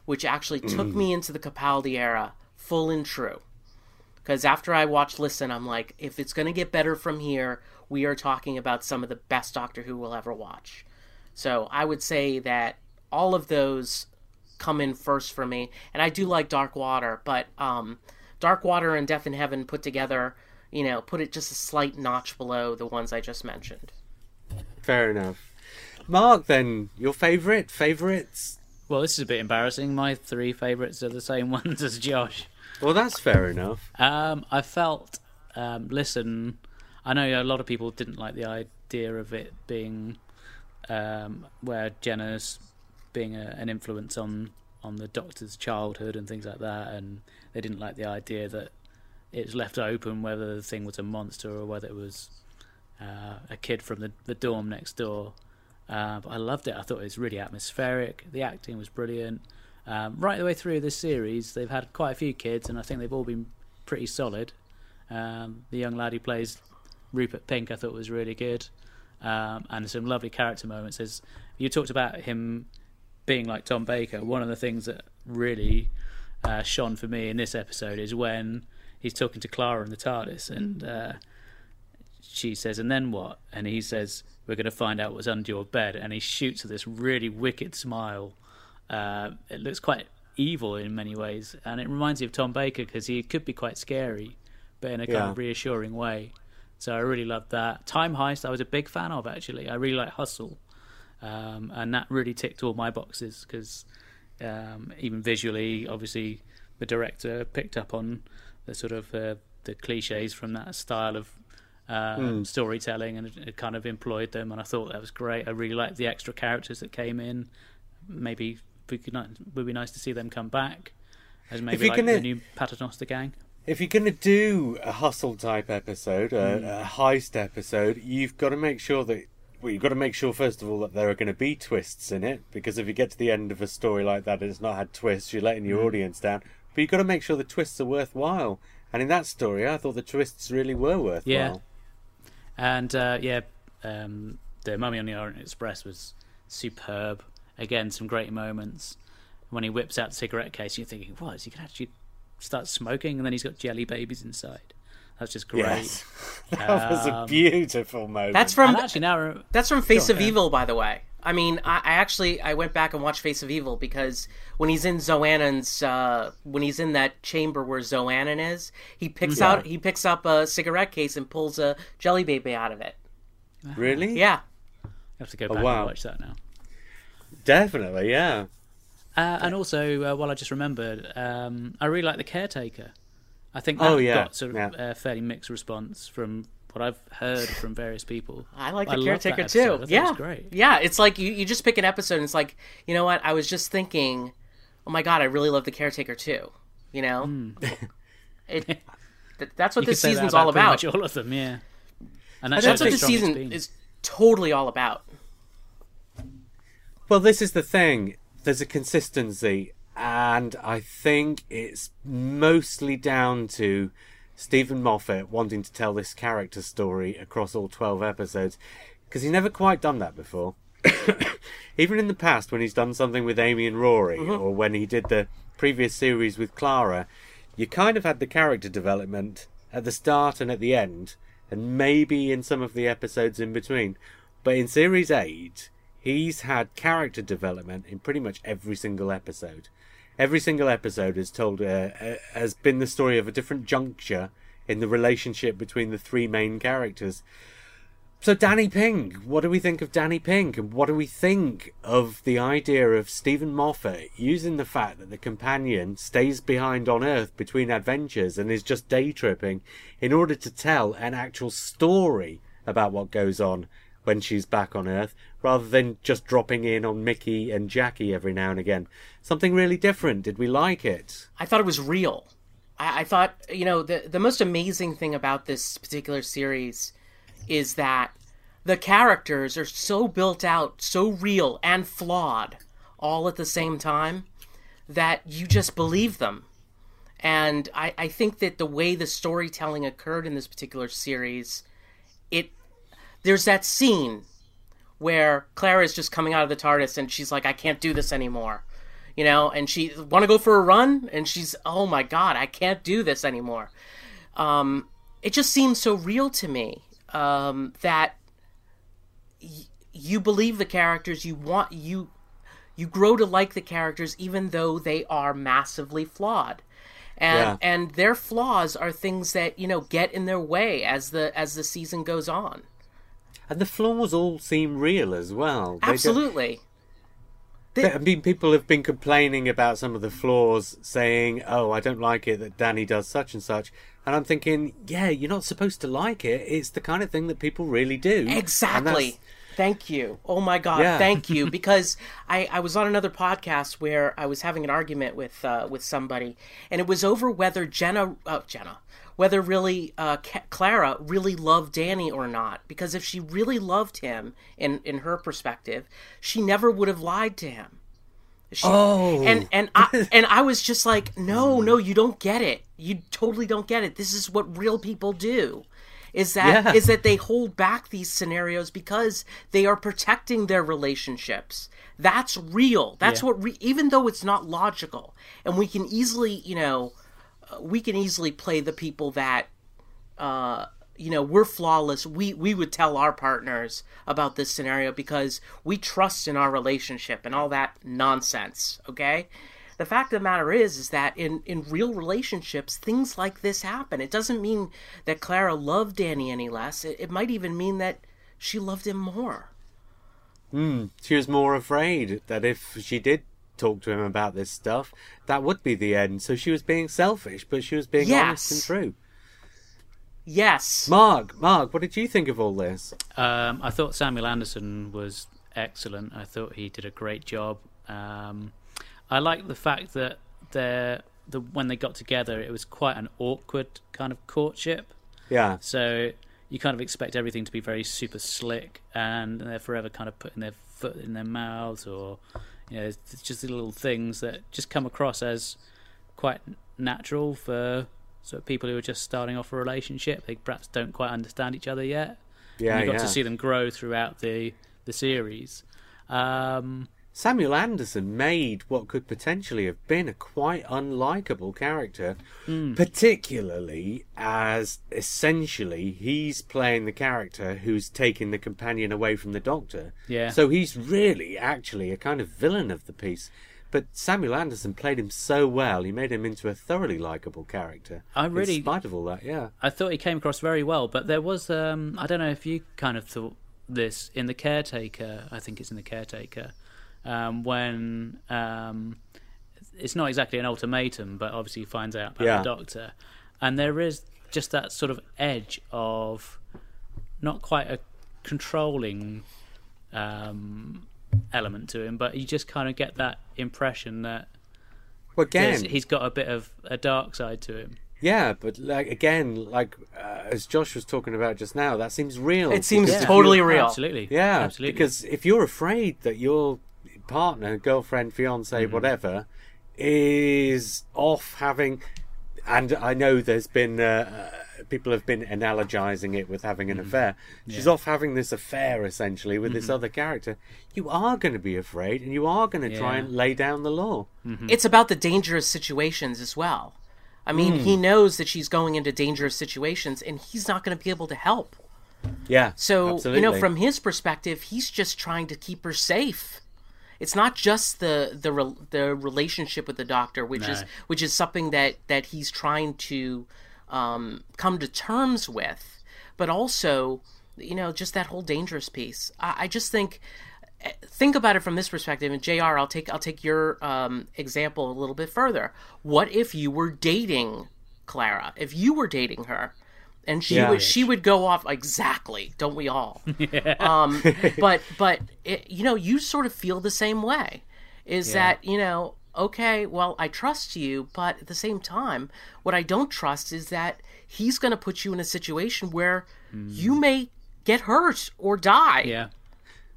which actually mm. took me into the Capaldi era, full and true. Because after I watched Listen, I'm like, if it's going to get better from here, we are talking about some of the best Doctor Who we'll ever watch. So I would say that all of those come in first for me. And I do like Dark Water, but um, Dark Water and Death in Heaven put together, you know, put it just a slight notch below the ones I just mentioned. Fair enough. Mark, then, your favourite favourites? Well, this is a bit embarrassing. My three favourites are the same ones as Josh. Well, that's fair enough. Um, I felt, um, listen, I know a lot of people didn't like the idea of it being um, where Jenna's being a, an influence on, on the Doctor's childhood and things like that, and they didn't like the idea that it's left open whether the thing was a monster or whether it was uh, a kid from the, the dorm next door. Uh, but I loved it. I thought it was really atmospheric. The acting was brilliant. Um, right the way through this series, they've had quite a few kids, and I think they've all been pretty solid. Um, the young lad who plays Rupert Pink, I thought was really good, um, and some lovely character moments. As you talked about him being like Tom Baker, one of the things that really uh, shone for me in this episode is when he's talking to Clara in the TARDIS, and uh, she says, "And then what?" And he says, "We're going to find out what's under your bed." And he shoots her this really wicked smile. Uh, it looks quite evil in many ways, and it reminds me of Tom Baker because he could be quite scary, but in a yeah. kind of reassuring way. So I really loved that. Time Heist I was a big fan of, actually. I really like Hustle, um, and that really ticked all my boxes because um, even visually, obviously, the director picked up on the sort of uh, the cliches from that style of um, mm. storytelling, and it kind of employed them, and I thought that was great. I really liked the extra characters that came in. Maybe we could not, it would be nice to see them come back as maybe like gonna, the new Paternoster gang. If you're going to do a Hustle type episode, a, mm. a heist episode, you've got to make sure that well, you've got to make sure first of all that there are going to be twists in it, because if you get to the end of a story like that and it's not had twists, you're letting your mm. audience down. But you've got to make sure the twists are worthwhile, and in that story, I thought the twists really were worthwhile. Yeah, and uh, yeah, um, the Mummy on the Orient Express was superb. Again, some great moments. When he whips out the cigarette case, you're thinking, what, is he going to actually start smoking? And then he's got jelly babies inside. That's just great. Yes. That um, was a beautiful moment. That's from, actually now, that's from Face of Evil, by the way. I mean, I, I actually, I went back and watched Face of Evil because when he's in Zoannon's, uh, when he's in that chamber where Zoannon is, he picks yeah. out, he picks up a cigarette case and pulls a jelly baby out of it. Really? Yeah. I have to go back oh, wow. and watch that now. Definitely, yeah. Uh, and also, uh, while I just remembered, um, I really like The Caretaker. I think that oh, yeah. got sort of a yeah. uh, fairly mixed response from what I've heard from various people. I like The I Caretaker too. I yeah, it was great. Yeah, it's like you, you just pick an episode and it's like, you know what, I was just thinking, oh my God, I really love The Caretaker too. You know? Mm. it, th- that's what you this season's that about all about. Pretty much all of them, yeah. And that's, that's what this season is totally all about. Well, this is the thing. There's a consistency, and I think it's mostly down to Steven Moffat wanting to tell this character story across all twelve episodes, because he's never quite done that before. Even in the past, when he's done something with Amy and Rory, mm-hmm. or when he did the previous series with Clara, you kind of had the character development at the start and at the end, and maybe in some of the episodes in between. But in Series eight... he's had character development in pretty much every single episode. Every single episode has told uh, uh, has been the story of a different juncture in the relationship between the three main characters. So Danny Pink, what do we think of Danny Pink? And what do we think of the idea of Steven Moffat using the fact that the companion stays behind on Earth between adventures and is just day tripping in order to tell an actual story about what goes on when she's back on Earth, rather than just dropping in on Mickey and Jackie every now and again? Something really different. Did we like it? I thought it was real. I, I thought, you know, the, the most amazing thing about this particular series is that the characters are so built out, so real and flawed all at the same time that you just believe them. And I, I think that the way the storytelling occurred in this particular series, it... there's that scene where Clara is just coming out of the TARDIS and she's like, I can't do this anymore, you know, and she want to go for a run and she's, oh my God, I can't do this anymore. Um, it just seems so real to me um, that y- you believe the characters, you want, you, you grow to like the characters, even though they are massively flawed. And, yeah. and their flaws are things that, you know, get in their way as the, as the season goes on. And the flaws all seem real as well. Absolutely. I mean, people have been complaining about some of the flaws, saying, oh, I don't like it that Danny does such and such. And I'm thinking, yeah, you're not supposed to like it. It's the kind of thing that people really do. Exactly. Thank you. Oh, my God. Yeah. Thank you. Because I, I was on another podcast where I was having an argument with uh, with somebody, and it was over whether Jenna, uh, Jenna, whether really uh, C- Clara really loved Danny or not. Because if she really loved him, in, in her perspective, she never would have lied to him. She, oh. And and I and I was just like, no, no, you don't get it. You totally don't get it. This is what real people do. Is that yeah. is that they hold back these scenarios because they are protecting their relationships. That's real. That's yeah. what re- even though it's not logical, and we can easily, you know, we can easily play the people that, uh, you know, we're flawless. We we would tell our partners about this scenario because we trust in our relationship and all that nonsense. Okay. The fact of the matter is, is that in, in real relationships, things like this happen. It doesn't mean that Clara loved Danny any less. It, it might even mean that she loved him more. Mm, she was more afraid that if she did talk to him about this stuff, that would be the end. So she was being selfish, but she was being yes. honest and true. Yes. Mark, Mark, what did you think of all this? Um, I thought Samuel Anderson was excellent. I thought he did a great job. Um... I like the fact that the when they got together, it was quite an awkward kind of courtship. Yeah. So you kind of expect everything to be very super slick, and they're forever kind of putting their foot in their mouths, or you know, it's just the little things that just come across as quite natural for sort of people who are just starting off a relationship. They perhaps don't quite understand each other yet. Yeah. And you got yeah. to see them grow throughout the the series. Um, Samuel Anderson made what could potentially have been a quite unlikable character, mm. particularly as essentially he's playing the character who's taking the companion away from the Doctor. Yeah. So he's really actually a kind of villain of the piece. But Samuel Anderson played him so well, he made him into a thoroughly likable character. I really, in spite of all that, yeah. I thought he came across very well, but there was, um, I don't know if you kind of thought this, in The Caretaker, I think it's in The Caretaker, Um, when um, it's not exactly an ultimatum, but obviously he finds out about yeah. the Doctor, and there is just that sort of edge of not quite a controlling um, element to him, but you just kind of get that impression that well, again, he's got a bit of a dark side to him. Yeah, but like again, like uh, as Josh was talking about just now, that seems real. It seems yeah. totally real. Absolutely, yeah, absolutely. Because if you're afraid that you're partner, girlfriend, fiance, mm-hmm. whatever, is off having, and I know there's been uh, people have been analogizing it with having an mm-hmm. affair. She's yeah. off having this affair essentially with mm-hmm. this other character. You are going to be afraid, and you are going to yeah. try and lay down the law. Mm-hmm. It's about the dangerous situations as well. I mean, mm. he knows that she's going into dangerous situations, and he's not going to be able to help. Yeah. So absolutely. You know, from his perspective, he's just trying to keep her safe. It's not just the the re- the relationship with the Doctor, which no. is which is something that, that he's trying to um, come to terms with, but also, you know, just that whole dangerous piece. I, I just think think about it from this perspective. And J R, I'll take I'll take your um, example a little bit further. What if you were dating Clara? If you were dating her, and she yeah. would she would go off exactly, don't we all? yeah. um but but it, you know, you sort of feel the same way, is yeah. that, you know, okay, well, I trust you, but at the same time, what I don't trust is that he's going to put you in a situation where mm. you may get hurt or die. Yeah.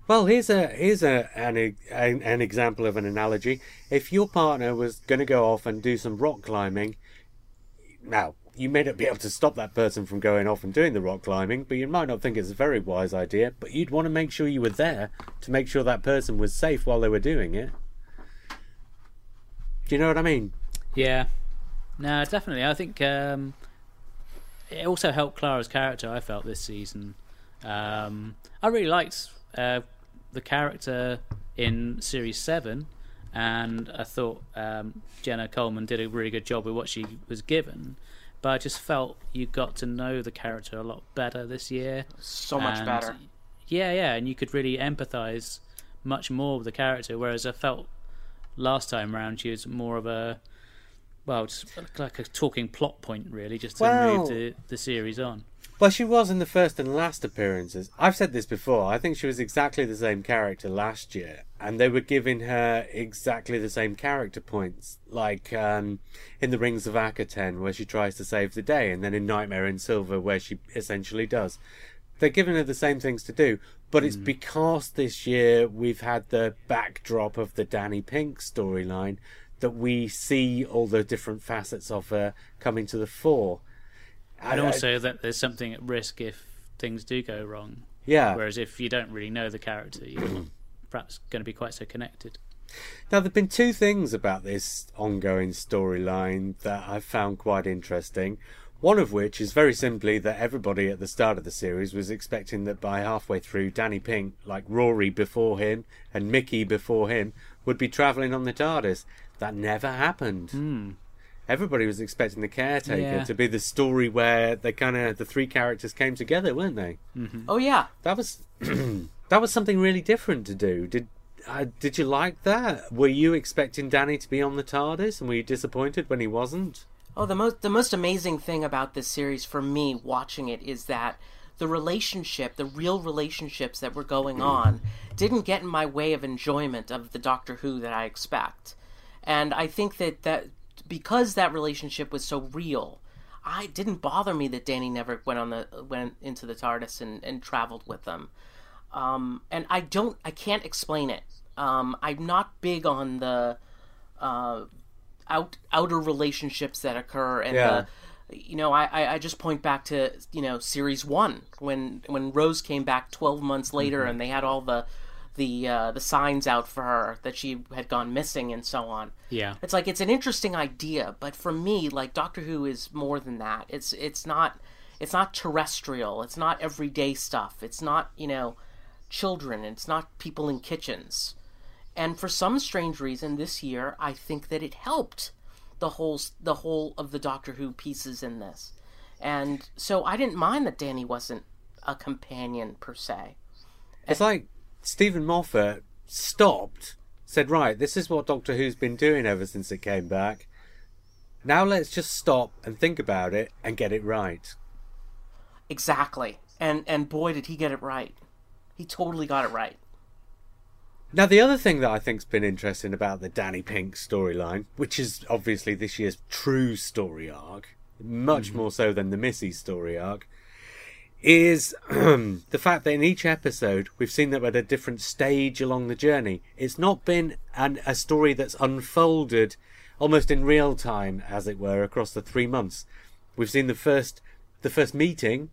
Well, here's a here's a an, an an example of an analogy. If your partner was going to go off and do some rock climbing, now you may not be able to stop that person from going off and doing the rock climbing, but you might not think it's a very wise idea, but you'd want to make sure you were there to make sure that person was safe while they were doing it. Do you know what I mean? Yeah. No, definitely. I think um, it also helped Clara's character, I felt, this season. Um, I really liked uh, the character in Series seven, and I thought um, Jenna Coleman did a really good job with what she was given. But I just felt you got to know the character a lot better this year. So much and, better. Yeah, yeah, and you could really empathise much more with the character, whereas I felt last time round she was more of a, well, just like a talking plot point, really, just to well, move the, the series on. Well, she was in the first and last appearances. I've said this before. I think she was exactly the same character last year, and they were giving her exactly the same character points, like um, in The Rings of Akaten, where she tries to save the day, and then in Nightmare in Silver, where she essentially does. They're giving her the same things to do, but it's mm. because this year we've had the backdrop of the Danny Pink storyline that we see all the different facets of her coming to the fore. And also that there's something at risk if things do go wrong. Yeah. Whereas if you don't really know the character, you're perhaps going to be quite so connected. Now, there have been two things about this ongoing storyline that I've found quite interesting. One of which is very simply that everybody at the start of the series was expecting that by halfway through, Danny Pink, like Rory before him and Mickey before him, would be travelling on the TARDIS. That never happened. Mm. Everybody was expecting the caretaker yeah. to be the story where they kind of the three characters came together, weren't they? Mm-hmm. Oh yeah, that was that was something really different to do. Did uh, did you like that? Were you expecting Danny to be on the TARDIS, and were you disappointed when he wasn't? Oh, the most the most amazing thing about this series for me watching it is that the relationship, the real relationships that were going on, didn't get in my way of enjoyment of the Doctor Who that I expect, and I think that that. Because that relationship was so real, I it didn't bother me that Danny never went on the went into the TARDIS and, and traveled with them. Um, and I don't, I can't explain it. Um, I'm not big on the uh, out outer relationships that occur, and yeah. the, you know, I, I just point back to you know series one when when Rose came back twelve months later, mm-hmm. and they had all the. the uh, the signs out for her that she had gone missing and so on. Yeah. It's like, it's an interesting idea, but for me, like, Doctor Who is more than that. It's it's not it's not terrestrial. It's not everyday stuff. It's not, you know, children. It's not people in kitchens. And for some strange reason, this year, I think that it helped the whole, the whole of the Doctor Who pieces in this. And so I didn't mind that Danny wasn't a companion, per se. It's and, like... Steven Moffat stopped, said, right, this is what Doctor Who's been doing ever since it came back. Now let's just stop and think about it and get it right. Exactly. And and boy, did he get it right. He totally got it right. Now, the other thing that I think's been interesting about the Danny Pink storyline, which is obviously this year's true story arc, much mm-hmm. more so than the Missy story arc, is um, the fact that in each episode we've seen them at a different stage along the journey. It's not been an, a story that's unfolded almost in real time, as it were, across the three months. We've seen the first the first meeting,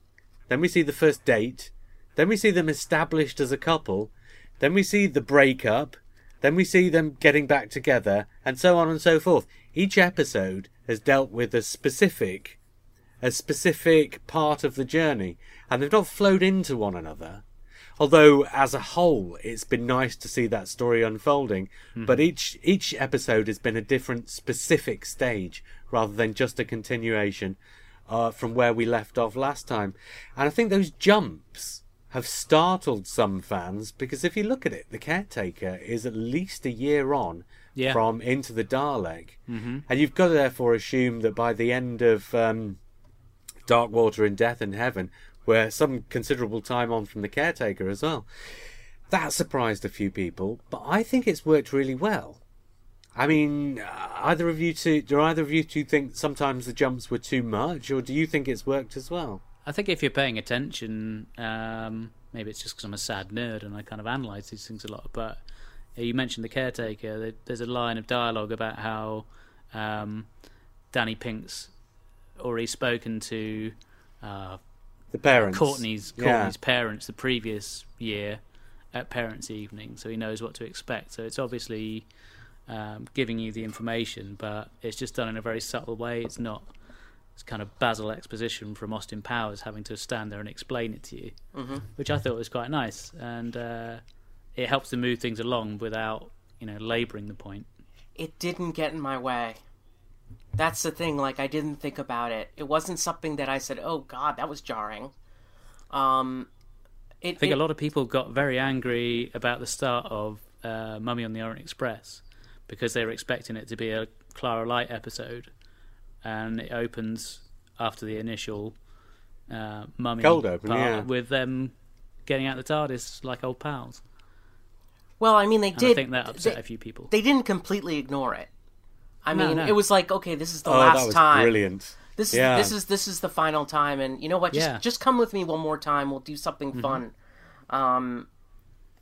then we see the first date, then we see them established as a couple, then we see the breakup, then we see them getting back together, and so on and so forth. Each episode has dealt with a specific... a specific part of the journey, and they've not flowed into one another, although as a whole it's been nice to see that story unfolding. Mm-hmm. But each each episode has been a different specific stage rather than just a continuation uh, from where we left off last time. And I think those jumps have startled some fans, because if you look at it, the caretaker is at least a year on yeah. from Into the Dalek, mm-hmm. and you've got to therefore assume that by the end of um Dark Water and Death and Heaven, where some considerable time on from the caretaker as well. That surprised a few people, but I think it's worked really well. I mean, either of you two, do either of you two think sometimes the jumps were too much, or do you think it's worked as well? I think if you're paying attention, um, maybe it's just because I'm a sad nerd and I kind of analyse these things a lot, but you mentioned the caretaker. There's a line of dialogue about how um, Danny Pink's already spoken to uh, the parents, Courtney's Courtney's yeah. parents, the previous year at parents' evening, so he knows what to expect. So it's obviously um, giving you the information, but it's just done in a very subtle way. It's not it's kind of Basil exposition from Austin Powers having to stand there and explain it to you, mm-hmm. which I thought was quite nice, and uh, it helps to move things along without you know labouring the point. It didn't get in my way. That's the thing, like, I didn't think about it. It wasn't something that I said, oh, God, that was jarring. Um, It, I think it, a lot of people got very angry about the start of uh, Mummy on the Orient Express because they were expecting it to be a Clara Light episode, and it opens after the initial uh, Mummy cold open, part, yeah. with them getting out the TARDIS like old pals. Well, I mean, they and did. I think that upset they, a few people. They didn't completely ignore it. I no, mean, no. it was like, okay, this is the oh, last that was time. Brilliant. This is yeah. this is this is the final time, and you know what? Just yeah. just come with me one more time. We'll do something mm-hmm. fun. Um,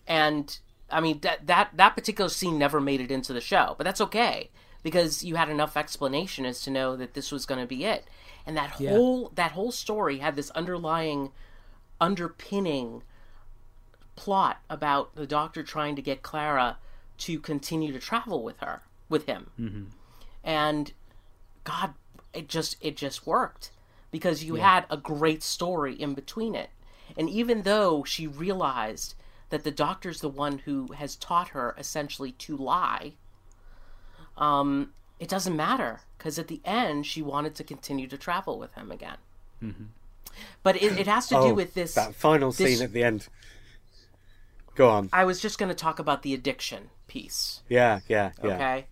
and I mean that that that particular scene never made it into the show, but that's okay because you had enough explanation as to know that this was going to be it. And that yeah. whole that whole story had this underlying, underpinning plot about the Doctor trying to get Clara to continue to travel with her, with him, mm-hmm. and God. It just it just worked because you yeah. had a great story in between it. And even though she realized that the Doctor's the one who has taught her essentially to lie, um, it doesn't matter because at the end she wanted to continue to travel with him again. Mm-hmm. But it, it has to oh, do with this... That final this, scene at the end. Go on. I was just going to talk about the addiction piece. Yeah, yeah, yeah. Okay?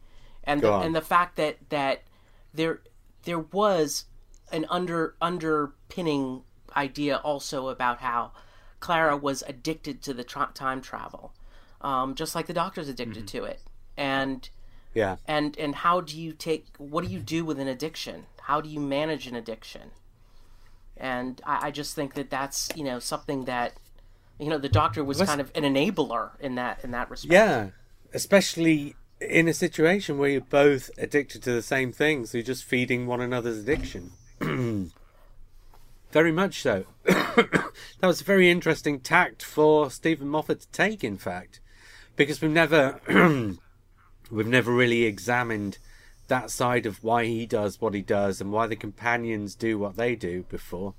And, the, and the fact that, that there... there was an under underpinning idea also about how Clara was addicted to the tra- time travel, um, just like the Doctor's addicted mm-hmm. to it. And yeah, and and how do you take? What do you do with an addiction? How do you manage an addiction? And I, I just think that that's you know something that you know the Doctor was What's... kind of an enabler in that in that respect. Yeah, especially. In a situation where you're both addicted to the same thing, so you're just feeding one another's addiction. Very much so. That was a very interesting tact for Steven Moffat to take, in fact, because we've never we've never really examined that side of why he does what he does and why the companions do what they do before.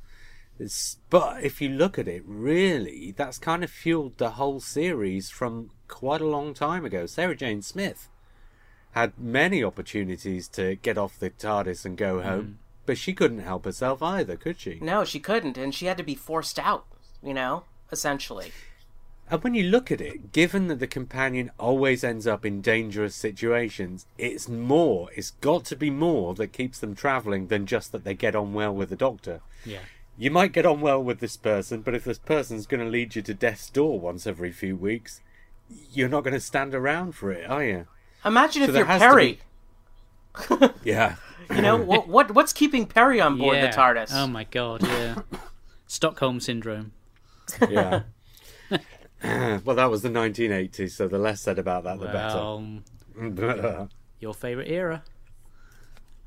It's, but if you look at it, really, that's kind of fueled the whole series from quite a long time ago. Sarah Jane Smith had many opportunities to get off the TARDIS and go home, mm. but she couldn't help herself either, could she? No, she couldn't, and she had to be forced out, you know, essentially. And when you look at it, given that the companion always ends up in dangerous situations, it's more, it's got to be more that keeps them travelling than just that they get on well with the Doctor. Yeah. You might get on well with this person, but if this person's going to lead you to death's door once every few weeks, you're not going to stand around for it, are you? Imagine so if you're Perry. Be... yeah. You know, what, what what's keeping Perry on board yeah. the TARDIS? Oh, my God, yeah. Stockholm Syndrome. Yeah. Well, that was the nineteen eighties, so the less said about that, the well, better. Your favourite era.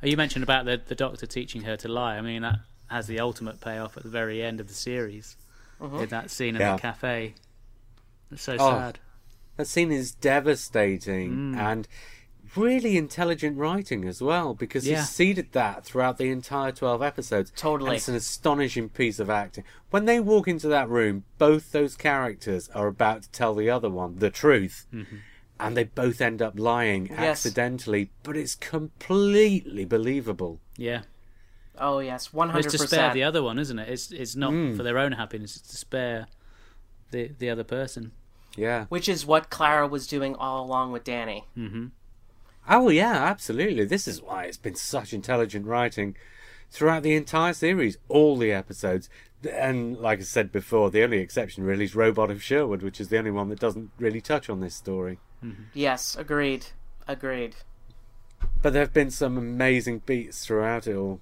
Oh, you mentioned about the, the Doctor teaching her to lie. I mean, that has the ultimate payoff at the very end of the series uh-huh. in that scene in yeah. the cafe. It's so oh. sad. That scene is devastating mm. and really intelligent writing as well, because yeah. he's seeded that throughout the entire twelve episodes. Totally. And it's an astonishing piece of acting. When they walk into that room, both those characters are about to tell the other one the truth. Mm-hmm. And they both end up lying yes. accidentally, but it's completely believable. Yeah. Oh, yes, one hundred percent. It's to spare the other one, isn't it? It's it's not mm. for their own happiness. It's to spare the, the other person. Yeah. Which is what Clara was doing all along with Danny. Mm-hmm. Oh, yeah, absolutely. This is why it's been such intelligent writing throughout the entire series, all the episodes. And like I said before, the only exception really is Robot of Sherwood, which is the only one that doesn't really touch on this story. Mm-hmm. Yes, agreed. Agreed. But there have been some amazing beats throughout it all.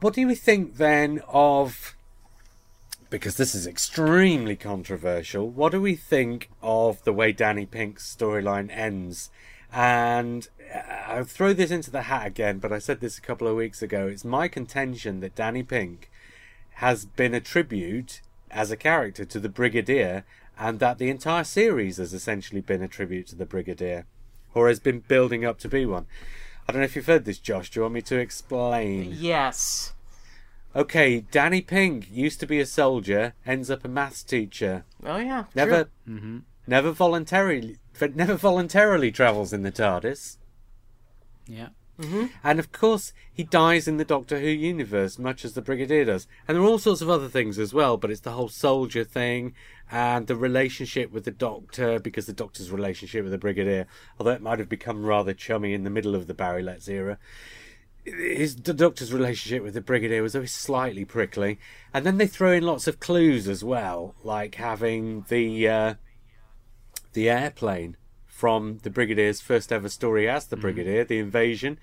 What do we think then of, because this is extremely controversial, what do we think of the way Danny Pink's storyline ends? And I'll throw this into the hat again, but I said this a couple of weeks ago. It's my contention that Danny Pink has been a tribute as a character to the Brigadier, and that the entire series has essentially been a tribute to the Brigadier, or has been building up to be one. I don't know if you've heard this, Josh. Do you want me to explain? Yes. Okay, Danny Pink used to be a soldier, ends up a maths teacher. Oh, yeah, never, true. Mm-hmm. Never voluntarily, never voluntarily travels in the TARDIS. Yeah. Mm-hmm. And of course, he dies in the Doctor Who universe, much as the Brigadier does. And there are all sorts of other things as well, but it's the whole soldier thing and the relationship with the Doctor, because the Doctor's relationship with the Brigadier, although it might have become rather chummy in the middle of the Barry Letts era, his the Doctor's relationship with the Brigadier was always slightly prickly. And then they throw in lots of clues as well, like having the uh, the airplane from the Brigadier's first ever story as the Brigadier, mm. the invasion.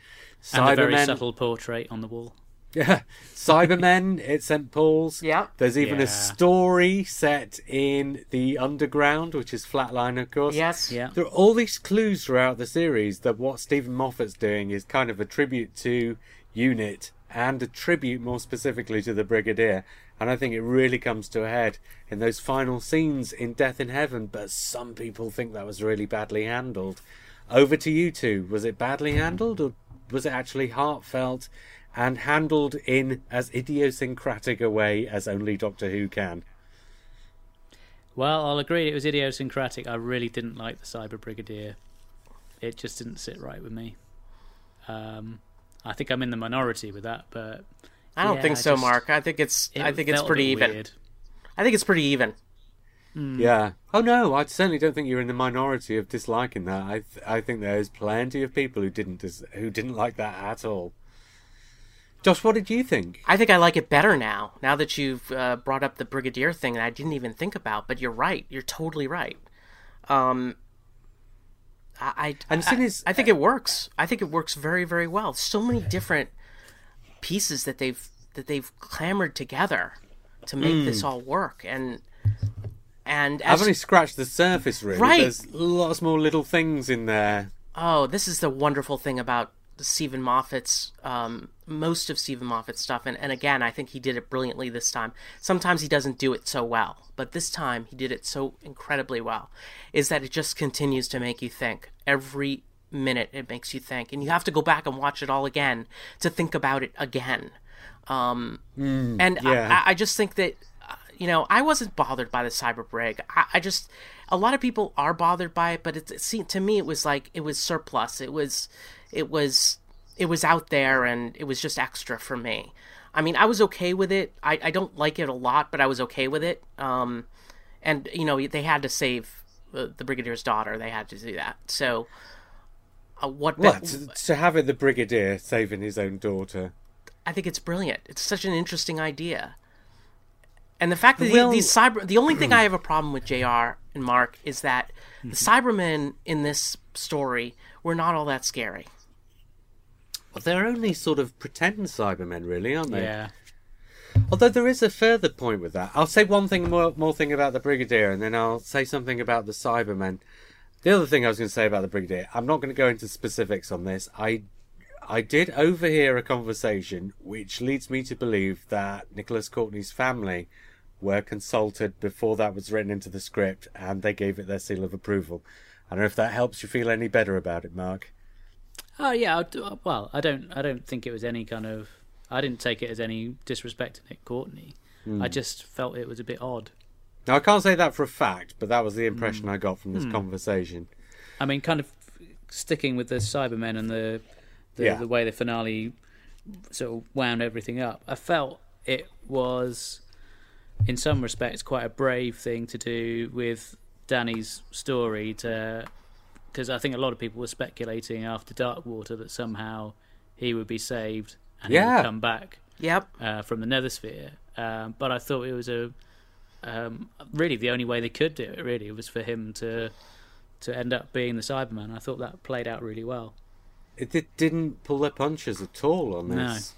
And Cybermen, a very subtle portrait on the wall. Yeah, Cybermen at Saint Paul's. Yeah. There's even yeah. a story set in the Underground, which is Flatline, of course. Yes. Yeah. There are all these clues throughout the series that what Steven Moffat's doing is kind of a tribute to UNIT and a tribute more specifically to the Brigadier. And I think it really comes to a head in those final scenes in Death in Heaven. But some people think that was really badly handled. Over to you two. Was it badly handled, or was it actually heartfelt and handled in as idiosyncratic a way as only Doctor Who can? Well, I'll agree it was idiosyncratic. I really didn't like the Cyber Brigadier. It just didn't sit right with me. Um, I think I'm in the minority with that, but... I don't yeah, think so, I just, Mark. I think it's. It I think it's pretty even. Weird. I think it's pretty even. Mm. Yeah. Oh no, I certainly don't think you're in the minority of disliking that. I th- I think there's plenty of people who didn't dis- who didn't like that at all. Josh, what did you think? I think I like it better now. Now that you've uh, brought up the Brigadier thing that I didn't even think about, but you're right. You're totally right. Um. I. I and I, as, I think uh, it works. I think it works very, very well. So many different pieces that they've that they've clamored together to make mm. this all work, and and as I've only scratched the surface, really. Right. There's lots more little things in there. Oh, this is the wonderful thing about Steven Moffat's um, most of Steven Moffat's stuff, and and again, I think he did it brilliantly this time. Sometimes he doesn't do it so well, but this time he did it so incredibly well. Is that it just continues to make you think every minute. It makes you think, and you have to go back and watch it all again to think about it again. Um, mm, and yeah. I, I just think that, you know, I wasn't bothered by the cyberbrig. I, I just, a lot of people are bothered by it, but it, it seemed to me it was like it was surplus. It was, it was, it was out there, and it was just extra for me. I mean, I was okay with it. I, I don't like it a lot, but I was okay with it. Um, and you know, they had to save the, the Brigadier's daughter. They had to do that. So. Uh, what be- well, to, to have it the Brigadier saving his own daughter. I think it's brilliant. It's such an interesting idea. And the fact that well, the, these cyber... The only thing I have a problem with, J R and Mark, is that the Cybermen in this story were not all that scary. Well, they're only sort of pretend Cybermen, really, aren't they? Yeah. Although there is a further point with that. I'll say one thing more, more thing about the Brigadier, and then I'll say something about the Cybermen. The other thing I was going to say about the Brigadier, I'm not going to go into specifics on this. I I did overhear a conversation which leads me to believe that Nicholas Courtney's family were consulted before that was written into the script, and they gave it their seal of approval. I don't know if that helps you feel any better about it, Mark. Oh, yeah. Well, I don't I don't think it was any kind of... I didn't take it as any disrespect to Nick Courtney. Mm. I just felt it was a bit odd. Now, I can't say that for a fact, but that was the impression mm. I got from this mm. conversation. I mean, kind of sticking with the Cybermen and the the, yeah. the way the finale sort of wound everything up, I felt it was, in some respects, quite a brave thing to do with Danny's story, to because I think a lot of people were speculating after Darkwater that somehow he would be saved and yeah. he would come back yep. uh, from the Nethersphere. Um, but I thought it was a... Um, really the only way they could do it really was for him to to end up being the Cyberman. I thought that played out really well. It, it didn't pull their punches at all on this.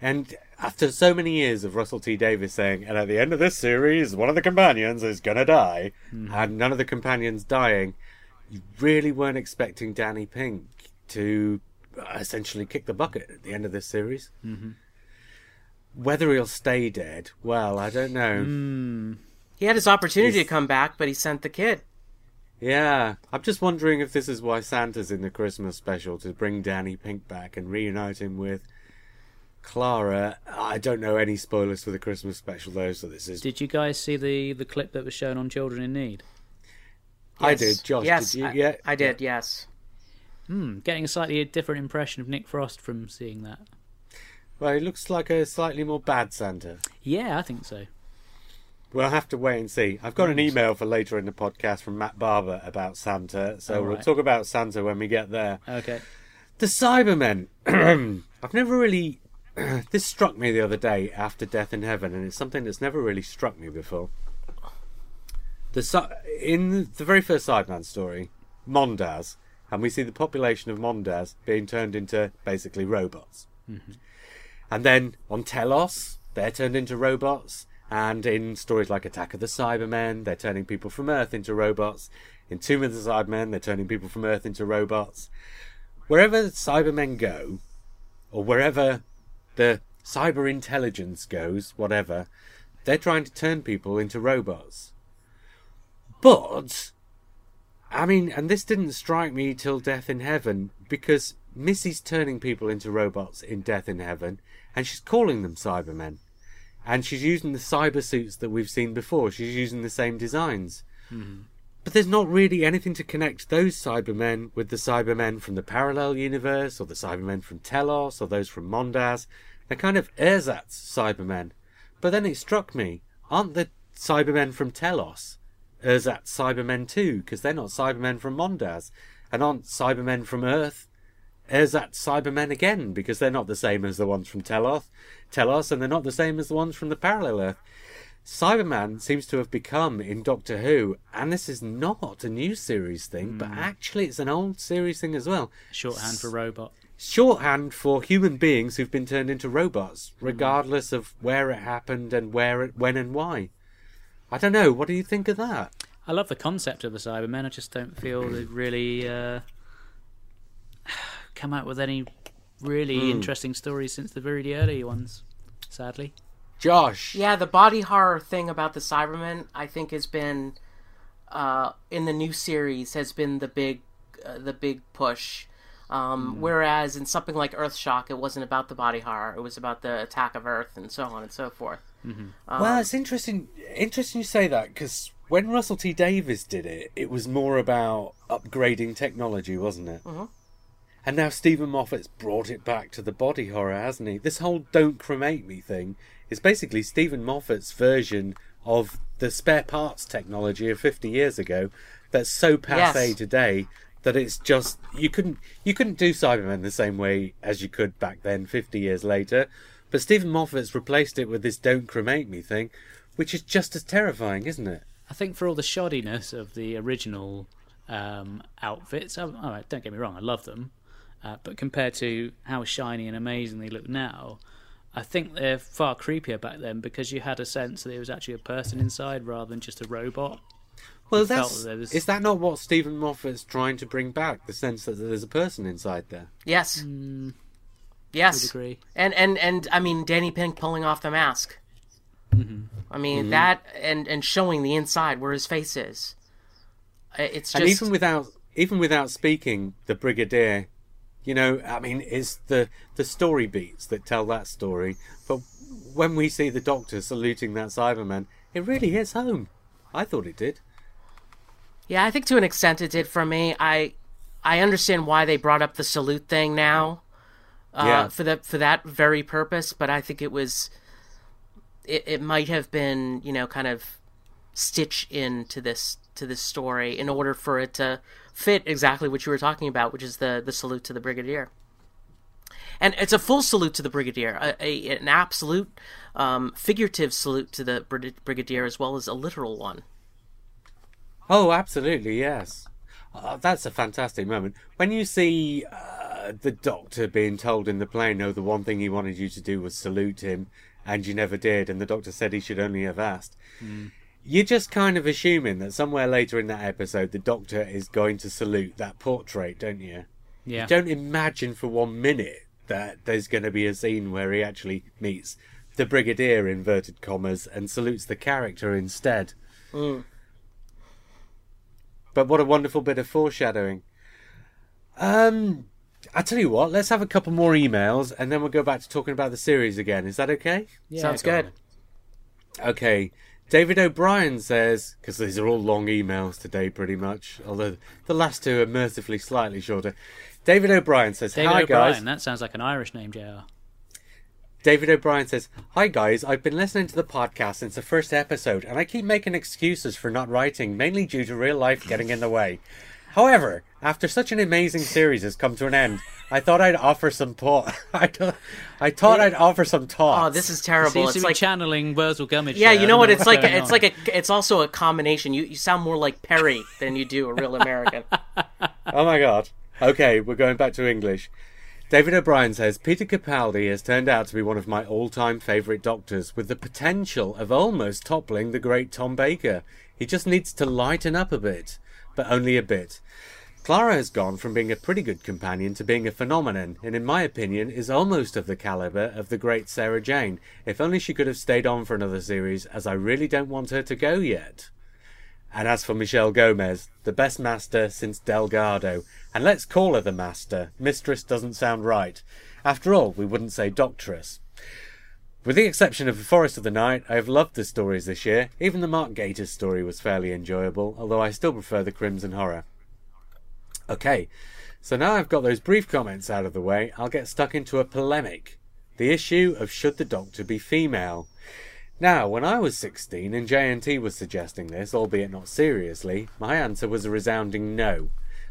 No. And after so many years of Russell T Davies saying, and at the end of this series one of the companions is gonna die, mm-hmm. and none of the companions dying, you really weren't expecting Danny Pink to essentially kick the bucket at the end of this series. Mm-hmm. Whether he'll stay dead, well, I don't know. Mm. He had his opportunity He's... to come back, but he sent the kid. Yeah. I'm just wondering if this is why Santa's in the Christmas special, to bring Danny Pink back and reunite him with Clara. I don't know any spoilers for the Christmas special, though, so this is... Did you guys see the, the clip that was shown on Children in Need? Yes. I did. Josh, yes, did you? I, yeah. I did, yes. Hmm, getting a slightly different impression of Nick Frost from seeing that. Well, he looks like a slightly more bad Santa. Yeah, I think so. We'll have to wait and see. I've got an email for later in the podcast from Matt Barber about Santa, so oh, right. we'll talk about Santa when we get there. Okay. The Cybermen. I've never really... This struck me the other day after Death in Heaven, and it's something that's never really struck me before. The In the very first Cyberman story, Mondaz, and we see the population of Mondaz being turned into basically robots. Mm-hmm. And then on Telos, they're turned into robots. And in stories like Attack of the Cybermen, they're turning people from Earth into robots. In Tomb of the Cybermen, they're turning people from Earth into robots. Wherever the Cybermen go, or wherever the cyber intelligence goes, whatever, they're trying to turn people into robots. But, I mean, and this didn't strike me till Death in Heaven, because Missy's turning people into robots in Death in Heaven, and she's calling them Cybermen. And she's using the cyber suits that we've seen before. She's using the same designs. Mm-hmm. But there's not really anything to connect those Cybermen with the Cybermen from the Parallel Universe, or the Cybermen from Telos, or those from Mondaz. They're kind of ersatz Cybermen. But then it struck me, aren't the Cybermen from Telos ersatz Cybermen too? Because they're not Cybermen from Mondaz. And aren't Cybermen from Earth ersatz Cybermen again? Because they're not the same as the ones from Telos. Telos, and they're not the same as the ones from the Parallel Earth. Cyberman seems to have become in Doctor Who, and this is not a new series thing, mm. but actually it's an old series thing as well. Shorthand for robot. Shorthand for human beings who've been turned into robots, regardless mm. of where it happened and where it, when and why. I don't know. What do you think of that? I love the concept of the Cybermen. I just don't feel they've really uh, come out with any really mm. interesting stories since the very early ones, sadly. Josh. Yeah, the body horror thing about the Cybermen, I think, has been uh, in the new series has been the big, uh, the big push. Um, mm. Whereas in something like Earthshock, it wasn't about the body horror; it was about the attack of Earth and so on and so forth. Mm-hmm. um, well, it's interesting. Interesting you say that, because when Russell T Davies did it, it was more about upgrading technology, wasn't it? Mm-hmm. And now Steven Moffat's brought it back to the body horror, hasn't he? This whole "don't cremate me" thing is basically Steven Moffat's version of the spare parts technology of fifty years ago that's so passé yes. today that it's just... You couldn't you couldn't do Cybermen the same way as you could back then, fifty years later. But Steven Moffat's replaced it with this "don't cremate me" thing, which is just as terrifying, isn't it? I think for all the shoddiness of the original um, outfits... Oh, oh, don't get me wrong, I love them. Uh, but compared to how shiny and amazing they look now, I think they're far creepier back then, because you had a sense that it was actually a person inside rather than just a robot. Well, you that's that was... is that not what Stephen Moffat's trying to bring back? The sense that there's a person inside there. Yes. Mm, yes. Agree. And and and I mean, Danny Pink pulling off the mask. Mm-hmm. I mean mm-hmm. that, and and showing the inside where his face is. It's just... and even without even without speaking, the Brigadier... You know, I mean, it's the, the story beats that tell that story. But when we see the Doctor saluting that Cyberman, it really hits home. I thought it did. Yeah, I think to an extent it did for me. I I understand why they brought up the salute thing now uh, yeah. for the, for that very purpose. But I think it was... It, it might have been, you know, kind of stitched into this to this story in order for it to... fit exactly what you were talking about, which is the the salute to the Brigadier. And it's a full salute to the Brigadier, a, a, an absolute um, figurative salute to the Brigadier as well as a literal one. Oh, absolutely, yes. Uh, that's a fantastic moment. When you see uh, the Doctor being told in the play, no, the one thing he wanted you to do was salute him, and you never did, and the Doctor said he should only have asked. Mm. You're just kind of assuming that somewhere later in that episode the Doctor is going to salute that portrait, don't you? Yeah. You don't imagine for one minute that there's going to be a scene where he actually meets the Brigadier, inverted commas, and salutes the character instead. Mm. But what a wonderful bit of foreshadowing. Um, I tell you what, let's have a couple more emails and then we'll go back to talking about the series again. Is that okay? Yeah, sounds good. Okay. David O'Brien says, because these are all long emails today pretty much, although the last two are mercifully slightly shorter. David O'Brien says, David hi O'Brien, guys. That sounds like an Irish name, J R. David O'Brien says, hi guys, I've been listening to the podcast since the first episode and I keep making excuses for not writing, mainly due to real life getting in the way. However, after such an amazing series has come to an end, I thought I'd offer some thought. I, I thought I'd offer some thoughts. Oh, this is terrible. It it's like channeling Wurzel Gummidge. Yeah, you know what? It's like a, it's like a, it's also a combination. You you sound more like Perry than you do a real American. Oh my God. Okay, we're going back to English. David O'Brien says, Peter Capaldi has turned out to be one of my all-time favourite doctors, with the potential of almost toppling the great Tom Baker. He just needs to lighten up a bit, but only a bit. Clara has gone from being a pretty good companion to being a phenomenon, and in my opinion is almost of the calibre of the great Sarah Jane, if only she could have stayed on for another series, as I really don't want her to go yet. And as for Michelle Gomez, the best master since Delgado. And let's call her the master. Mistress doesn't sound right. After all, we wouldn't say doctress. With the exception of The Forest of the Night, I have loved the stories this year. Even the Mark Gatiss story was fairly enjoyable, although I still prefer the Crimson Horror. Okay, so now I've got those brief comments out of the way, I'll get stuck into a polemic. The issue of should the Doctor be female? Now, when I was sixteen and J N T was suggesting this, albeit not seriously, my answer was a resounding no.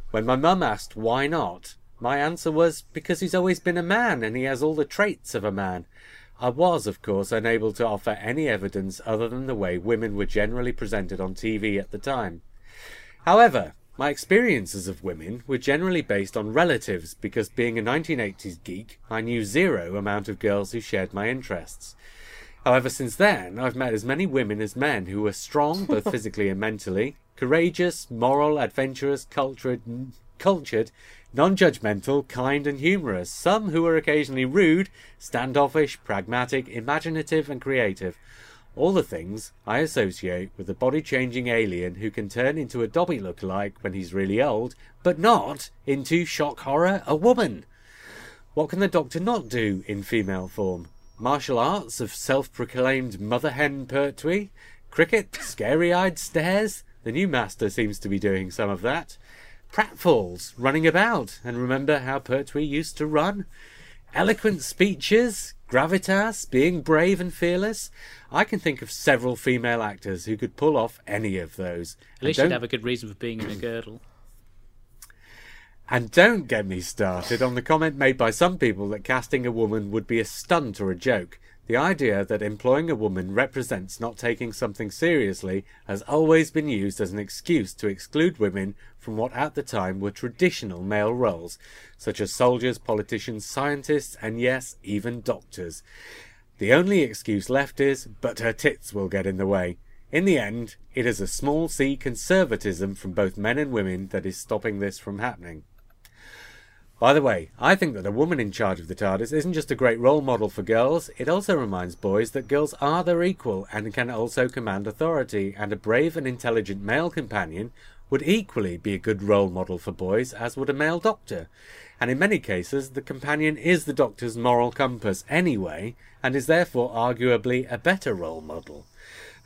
When my mum asked why not, my answer was because he's always been a man and he has all the traits of a man. I was, of course, unable to offer any evidence other than the way women were generally presented on T V at the time. However, my experiences of women were generally based on relatives because, being a nineteen eighties geek, I knew zero amount of girls who shared my interests. However, since then, I've met as many women as men who were strong, both physically and mentally, courageous, moral, adventurous, cultured, n- cultured, non-judgmental, kind and humorous, some who were occasionally rude, standoffish, pragmatic, imaginative and creative. All the things I associate with a body-changing alien who can turn into a Dobby look-alike when he's really old, but not into, shock horror, a woman. What can the Doctor not do in female form? Martial arts of self-proclaimed Mother Hen Pertwee? Cricket? Scary-eyed stares? The new master seems to be doing some of that. Pratfalls? Running about? And remember how Pertwee used to run? Eloquent speeches? Gravitas? Being brave and fearless? I can think of several female actors who could pull off any of those. At least you'd have a good reason for being in a girdle. And don't get me started on the comment made by some people that casting a woman would be a stunt or a joke. The idea that employing a woman represents not taking something seriously has always been used as an excuse to exclude women from what at the time were traditional male roles, such as soldiers, politicians, scientists, and yes, even doctors. The only excuse left is, but her tits will get in the way. In the end, it is a small c conservatism from both men and women that is stopping this from happening. By the way, I think that the woman in charge of the TARDIS isn't just a great role model for girls, it also reminds boys that girls are their equal and can also command authority, and a brave and intelligent male companion would equally be a good role model for boys, as would a male doctor. And in many cases, the companion is the Doctor's moral compass anyway, and is therefore arguably a better role model.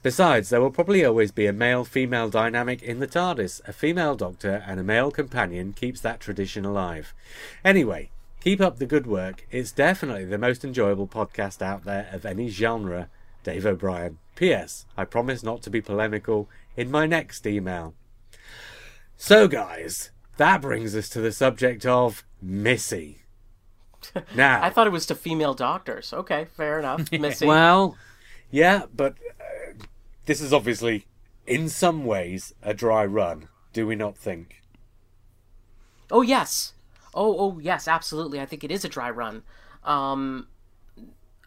Besides, there will probably always be a male-female dynamic in the TARDIS. A female doctor and a male companion keeps that tradition alive. Anyway, keep up the good work. It's definitely the most enjoyable podcast out there of any genre. Dave O'Brien. P S. I promise not to be polemical in my next email. So, guys, that brings us to the subject of Missy. Now, I thought it was to female doctors. Okay, fair enough. Missy. Well, yeah, but... this is obviously, in some ways, a dry run, do we not think? Oh, yes. Oh, oh yes, absolutely. I think it is a dry run. Um,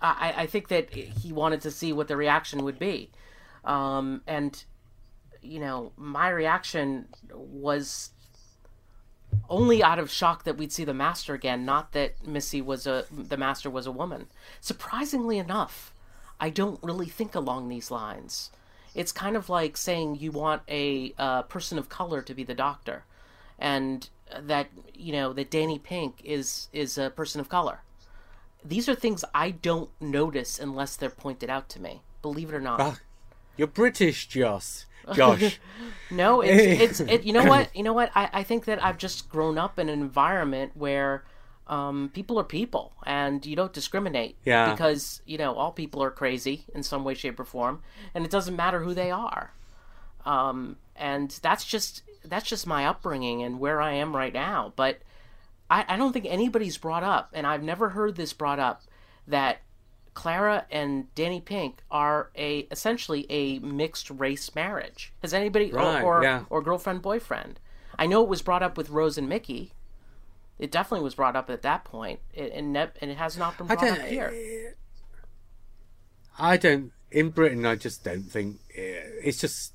I, I think that he wanted to see what the reaction would be. Um, and, you know, my reaction was only out of shock that we'd see the Master again, not that Missy was a, the Master was a woman. Surprisingly enough, I don't really think along these lines. It's kind of like saying you want a uh, person of color to be the Doctor, and that, you know, that Danny Pink is is a person of color. These are things I don't notice unless they're pointed out to me, believe it or not. Ah, You're British, Josh. Josh. No, it's, it's it. You know what? You know what? I, I think that I've just grown up in an environment where um, people are people, and you don't discriminate. Yeah. Because, you know, all people are crazy in some way, shape, or form, and it doesn't matter who they are. Um, and that's just that's just my upbringing and where I am right now. But I, I don't think anybody's brought up, and I've never heard this brought up, that Clara and Danny Pink are a essentially a mixed race marriage. Has anybody right, or or, yeah. or girlfriend boyfriend? I know it was brought up with Rose and Mickey. It definitely was brought up at that point, it, and ne- and it has not been brought up here. I don't in Britain. I just don't think it's just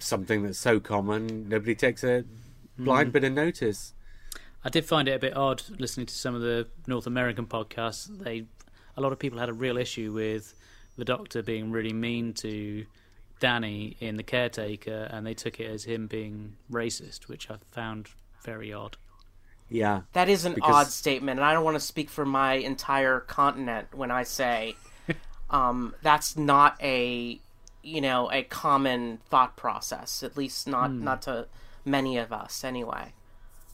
something that's so common. Nobody takes a blind mm. bit of notice. I did find it a bit odd listening to some of the North American podcasts. They. A lot of people had a real issue with the doctor being really mean to Danny in The Caretaker, and they took it as him being racist, which I found very odd. Yeah. That is an because... odd statement, and I don't want to speak for my entire continent when I say um, that's not a, you know, a common thought process, at least not, mm. not to many of us anyway.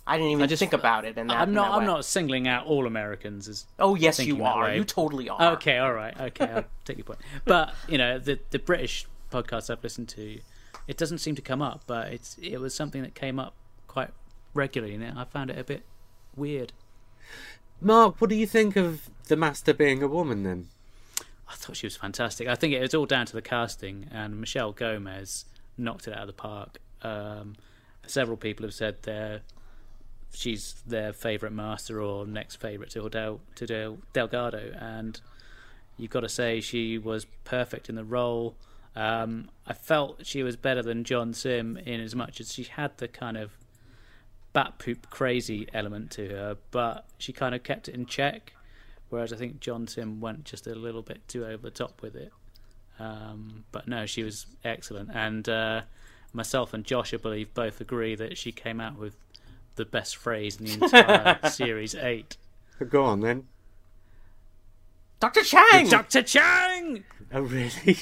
I didn't even I just, think about it. In that, I'm not. In that I'm not singling out all Americans as. Oh yes, you are. You totally are. Okay, all right. Okay, I'll take your point. But you know, the the British podcasts I've listened to, it doesn't seem to come up, but it's it was something that came up quite regularly, and I found it a bit weird. Mark, what do you think of the Master being a woman? Then I thought she was fantastic. I think it was all down to the casting, and Michelle Gomez knocked it out of the park. Um, several people have said they're. She's their favourite master or next favourite to Del, to Del, Delgado, and you've got to say she was perfect in the role. Um, I felt she was better than John Simm in as much as she had the kind of bat poop crazy element to her, but she kind of kept it in check, whereas I think John Simm went just a little bit too over the top with it. Um, but no, she was excellent, and uh, myself and Josh, I believe, both agree that she came out with the best phrase in the entire series eight. Go on then. Doctor Chang! Doctor Chang! Oh, really?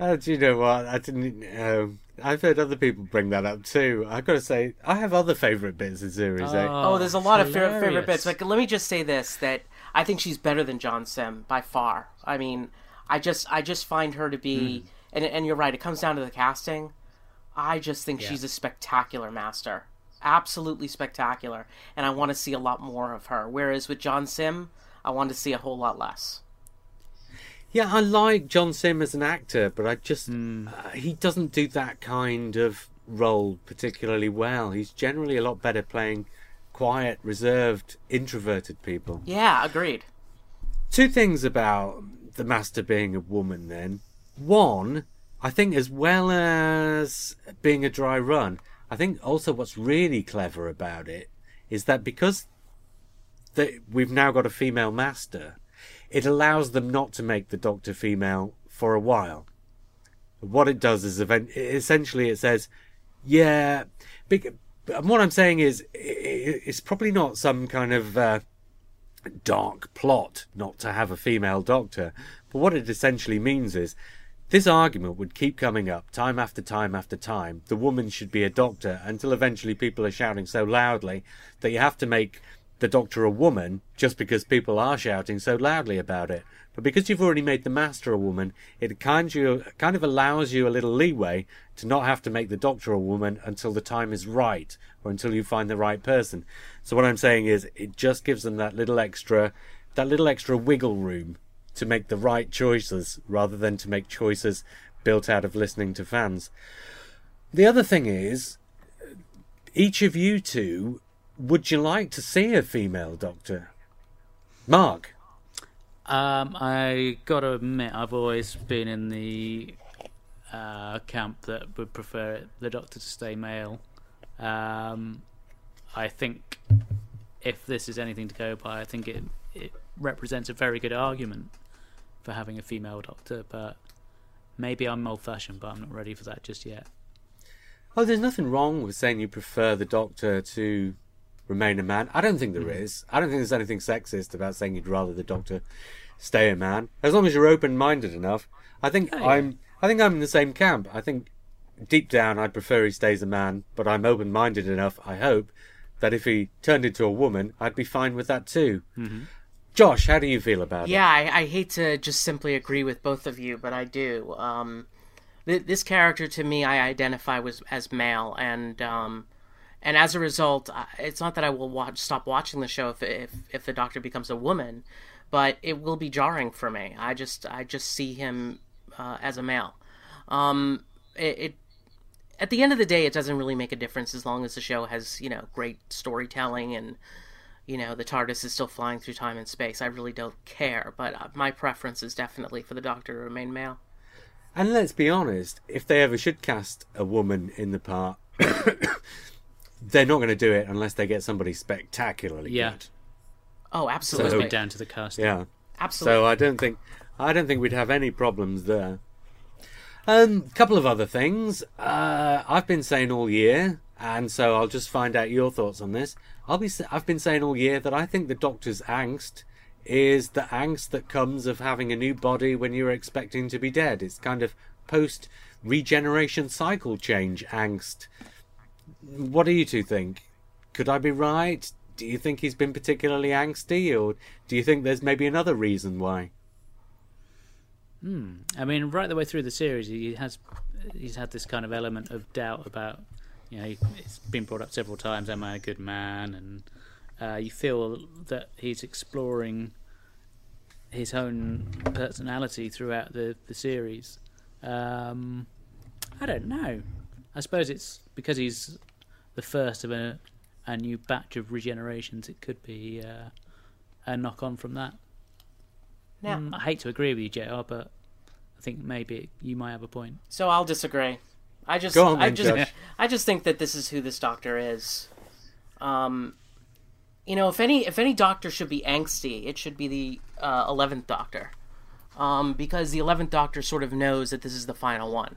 Oh, do you know what? I didn't. Um, I've heard other people bring that up too. I've got to say, I have other favourite bits in series eight. Oh, there's a lot of favourite bits. Like, let me just say this, that I think she's better than John Simm by far. I mean, I just I just find her to be. Mm. And, and you're right, it comes down to the casting. I just think yeah. she's a spectacular master. Absolutely spectacular. And I want to see a lot more of her. Whereas with John Simm, I want to see a whole lot less. Yeah, I like John Simm as an actor, but I just... Mm. Uh, he doesn't do that kind of role particularly well. He's generally a lot better playing quiet, reserved, introverted people. Yeah, agreed. Two things about the master being a woman, then. One... I think as well as being a dry run, I think also what's really clever about it is that because they, we've now got a female master, it allows them not to make the Doctor female for a while. What it does is event, essentially it says, yeah, big, but what I'm saying is it's probably not some kind of uh, dark plot not to have a female Doctor, but what it essentially means is this argument would keep coming up time after time after time. The woman should be a doctor until eventually people are shouting so loudly that you have to make the doctor a woman just because people are shouting so loudly about it. But because you've already made the master a woman, it kind of, kind of allows you a little leeway to not have to make the doctor a woman until the time is right or until you find the right person. So what I'm saying is it just gives them that little extra, that little extra wiggle room to make the right choices rather than to make choices built out of listening to fans. The other thing is, each of you two, would you like to see a female doctor? Mark? Um, I gotta admit, I've always been in the uh, camp that would prefer it, the doctor to stay male. Um, I think if this is anything to go by, I think it, it represents a very good argument for having a female doctor, but maybe I'm old-fashioned, but I'm not ready for that just yet. Oh, there's nothing wrong with saying you prefer the doctor to remain a man. I don't think there mm. is. I don't think there's anything sexist about saying you'd rather the doctor stay, man. As long as you're open-minded enough, I think oh, yeah. I'm. I think I'm in the same camp. I think deep down, I'd prefer he stays a man, but I'm open-minded enough. I hope that if he turned into a woman, I'd be fine with that too. Mm-hmm. Josh, how do you feel about yeah, it? Yeah, I, I hate to just simply agree with both of you, but I do. Um, th- this character, to me, I identify with, as male, and um, and as a result, it's not that I will watch stop watching the show if if, if the Doctor becomes a woman, but it will be jarring for me. I just I just see him uh, as a male. Um, it, it at the end of the day, it doesn't really make a difference as long as the show has, you know, great storytelling and, you know, the TARDIS is still flying through time and space. I really don't care, but my preference is definitely for the Doctor to remain male. And let's be honest, if they ever should cast a woman in the part, they're not going to do it unless they get somebody spectacularly yeah. good. Oh, absolutely. So, down to the casting. Yeah, absolutely. So I don't think, I don't think we'd have any problems there. A um, couple of other things. Uh, I've been saying all year, and so I'll just find out your thoughts on this. I'll be, I've been saying all year that I think the Doctor's angst is the angst that comes of having a new body when you're expecting to be dead. It's kind of post-regeneration cycle change angst. What do you two think? Could I be right? Do you think he's been particularly angsty, or do you think there's maybe another reason why? Hmm. I mean, right the way through the series, he has he's had this kind of element of doubt about, you know, he, it's been brought up several times, am I a good man? And uh, you feel that he's exploring his own personality throughout the, the series. Um, I don't know. I suppose it's because he's the first of a, a new batch of regenerations, it could be uh, a knock-on from that. Now, mm, I hate to agree with you, J R, but I think maybe you might have a point. So I'll disagree. I just, Go on, I then, just, Josh. I just think that this is who this Doctor is. Um, you know, if any, if any Doctor should be angsty, it should be the uh, eleventh Doctor, um, because the eleventh Doctor sort of knows that this is the final one.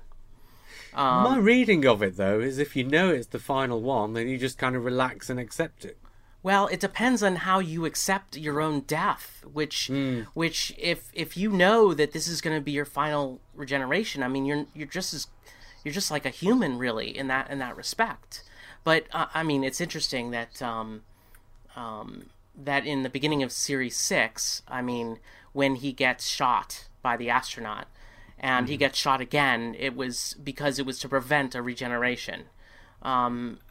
Um, My reading of it, though, is if you know it's the final one, then you just kind of relax and accept it. Well, it depends on how you accept your own death, which mm. which if if you know that this is going to be your final regeneration, I mean, you're you're just as you're just like a human, really, in that in that respect. But uh, I mean, it's interesting that um, um, that in the beginning of series six, I mean, when he gets shot by the astronaut and mm. he gets shot again, it was because it was to prevent a regeneration. Um,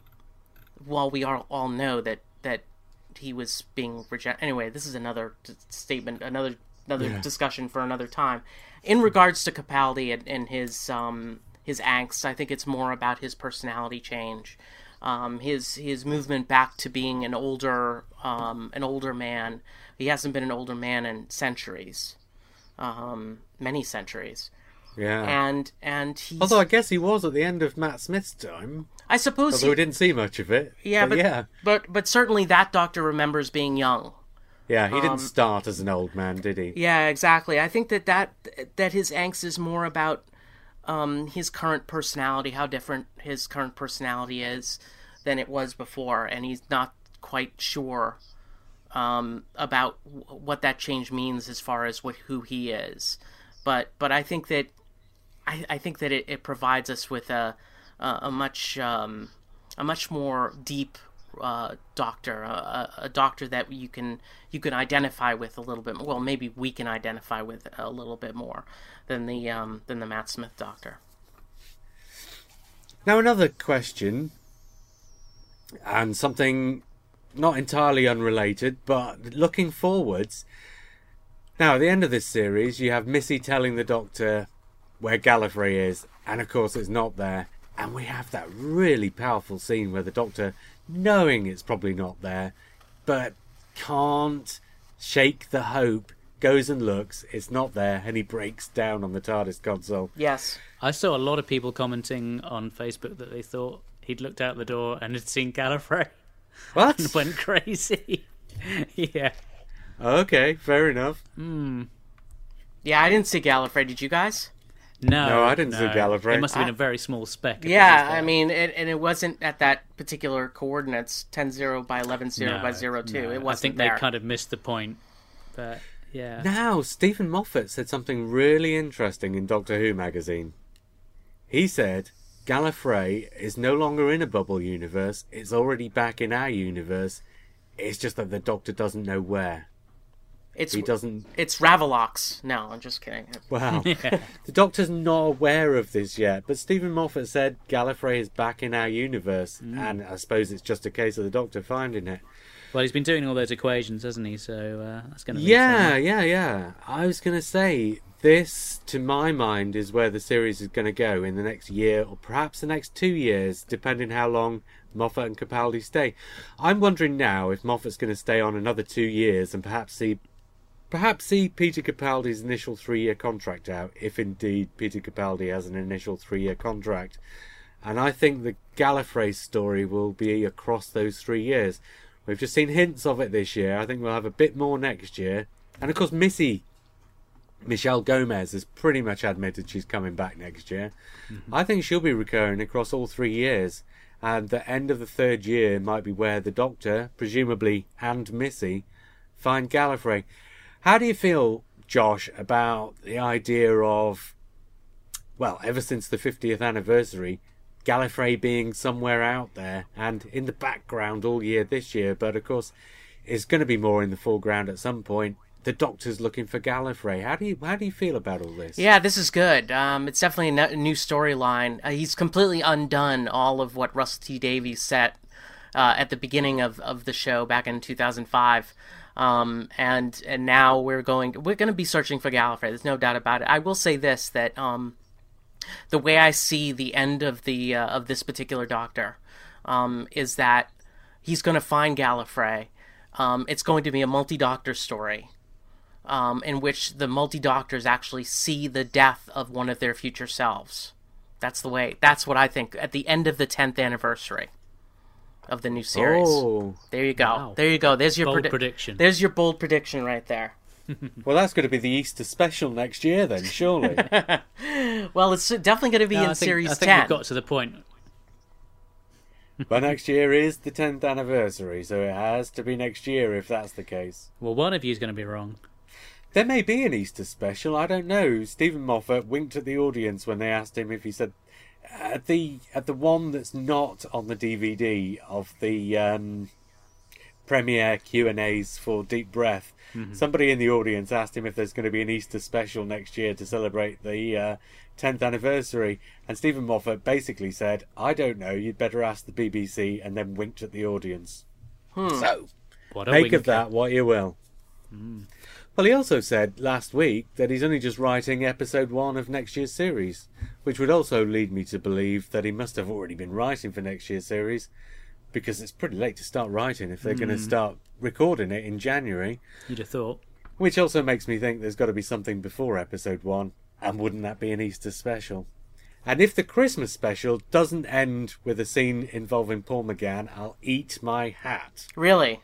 while we are, all know that. that he was being rejected. Anyway, this is another t- statement, another another yeah. discussion for another time. In regards to Capaldi and, and his um, his angst, I think it's more about his personality change, um, his his movement back to being an older um, an older man. He hasn't been an older man in centuries, um, many centuries. Yeah, and and he. Although I guess he was at the end of Matt Smith's time. I suppose. Although he... we didn't see much of it. Yeah, but but, yeah. but but certainly that Doctor remembers being young. Yeah, he um, didn't start as an old man, did he? Yeah, exactly. I think that that, that his angst is more about um, his current personality, how different his current personality is than it was before, and he's not quite sure um, about w- what that change means as far as what who he is. But but I think that. I, I think that it, it provides us with a a, a much um, a much more deep uh, doctor, a, a doctor that you can you can identify with a little bit more. Well, maybe we can identify with a little bit more than the um, than the Matt Smith Doctor. Now, another question, and something not entirely unrelated, but looking forwards. Now, at the end of this series, you have Missy telling the Doctor where Gallifrey is, and of course it's not there, and we have that really powerful scene where the Doctor, knowing it's probably not there, but can't shake the hope, goes and looks, it's not there, and he breaks down on the TARDIS console. Yes. I saw a lot of people commenting on Facebook that they thought he'd looked out the door and had seen Gallifrey. What? And went crazy. Yeah. Okay, fair enough. Mm. Yeah, I didn't see Gallifrey, did you guys? No, no, I didn't no. see Gallifrey. It must have been I, a very small speck. Yeah, I mean, it, and it wasn't at that particular coordinates, ten zero by eleven zero no, by zero two. No, it wasn't I think there. They kind of missed the point. But Yeah. Now, Steven Moffat said something really interesting in Doctor Who magazine. He said, Gallifrey is no longer in a bubble universe. It's already back in our universe. It's just that the Doctor doesn't know where. It's, he doesn't... It's Ravelox. No, I'm just kidding. Wow. Yeah. The Doctor's not aware of this yet, but Stephen Moffat said Gallifrey is back in our universe, mm. and I suppose it's just a case of the Doctor finding it. Well, he's been doing all those equations, hasn't he? So uh, that's going to be... Yeah, something. yeah, yeah. I was going to say, this, to my mind, is where the series is going to go in the next year, or perhaps the next two years, depending how long Moffat and Capaldi stay. I'm wondering now if Moffat's going to stay on another two years and perhaps see... Perhaps see Peter Capaldi's initial three-year contract out, if indeed Peter Capaldi has an initial three-year contract. And I think the Gallifrey story will be across those three years. We've just seen hints of it this year. I think we'll have a bit more next year. And of course, Missy, Michelle Gomez, has pretty much admitted she's coming back next year. Mm-hmm. I think she'll be recurring across all three years. And the end of the third year might be where the Doctor, presumably, and Missy, find Gallifrey. How do you feel, Josh, about the idea of, well, ever since the fiftieth anniversary, Gallifrey being somewhere out there and in the background all year this year, but of course it's going to be more in the foreground at some point. The Doctor's looking for Gallifrey. How do you how do you feel about all this? Yeah, this is good. Um, it's definitely a new storyline. Uh, he's completely undone all of what Russell T Davies set uh, at the beginning of, of the show back in two thousand five. Um, and, and now we're going, we're going to be searching for Gallifrey. There's no doubt about it. I will say this, that, um, the way I see the end of the, uh, of this particular Doctor, um, is that he's going to find Gallifrey. Um, it's going to be a multi-Doctor story, um, in which the multi-Doctors actually see the death of one of their future selves. That's the way, that's what I think at the end of the tenth anniversary of the new series. Oh, there you go. Wow. There you go. There's your bold predi- prediction. There's your bold prediction right there. Well, that's going to be the Easter special next year then, surely. Well, it's definitely going to be no, in I think, series I think ten. We've got to the point. But next year is the tenth anniversary, so it has to be next year if that's the case. Well, one of you is going to be wrong. There may be an Easter special. I don't know. Stephen Moffat winked at the audience when they asked him if he said At the at the one that's not on the D V D of the um, premiere Q and A's for Deep Breath, mm-hmm. somebody in the audience asked him if there's going to be an Easter special next year to celebrate the uh, tenth anniversary, and Stephen Moffat basically said, I don't know, you'd better ask the B B C, and then winked at the audience. Hmm. So, what a make wink. Of that what you will. Mm. Well, he also said last week that he's only just writing episode one of next year's series, which would also lead me to believe that he must have already been writing for next year's series, because it's pretty late to start writing if they're mm. going to start recording it in January. You'd have thought. Which also makes me think there's got to be something before episode one, and wouldn't that be an Easter special? And if the Christmas special doesn't end with a scene involving Paul McGann, I'll eat my hat. Really?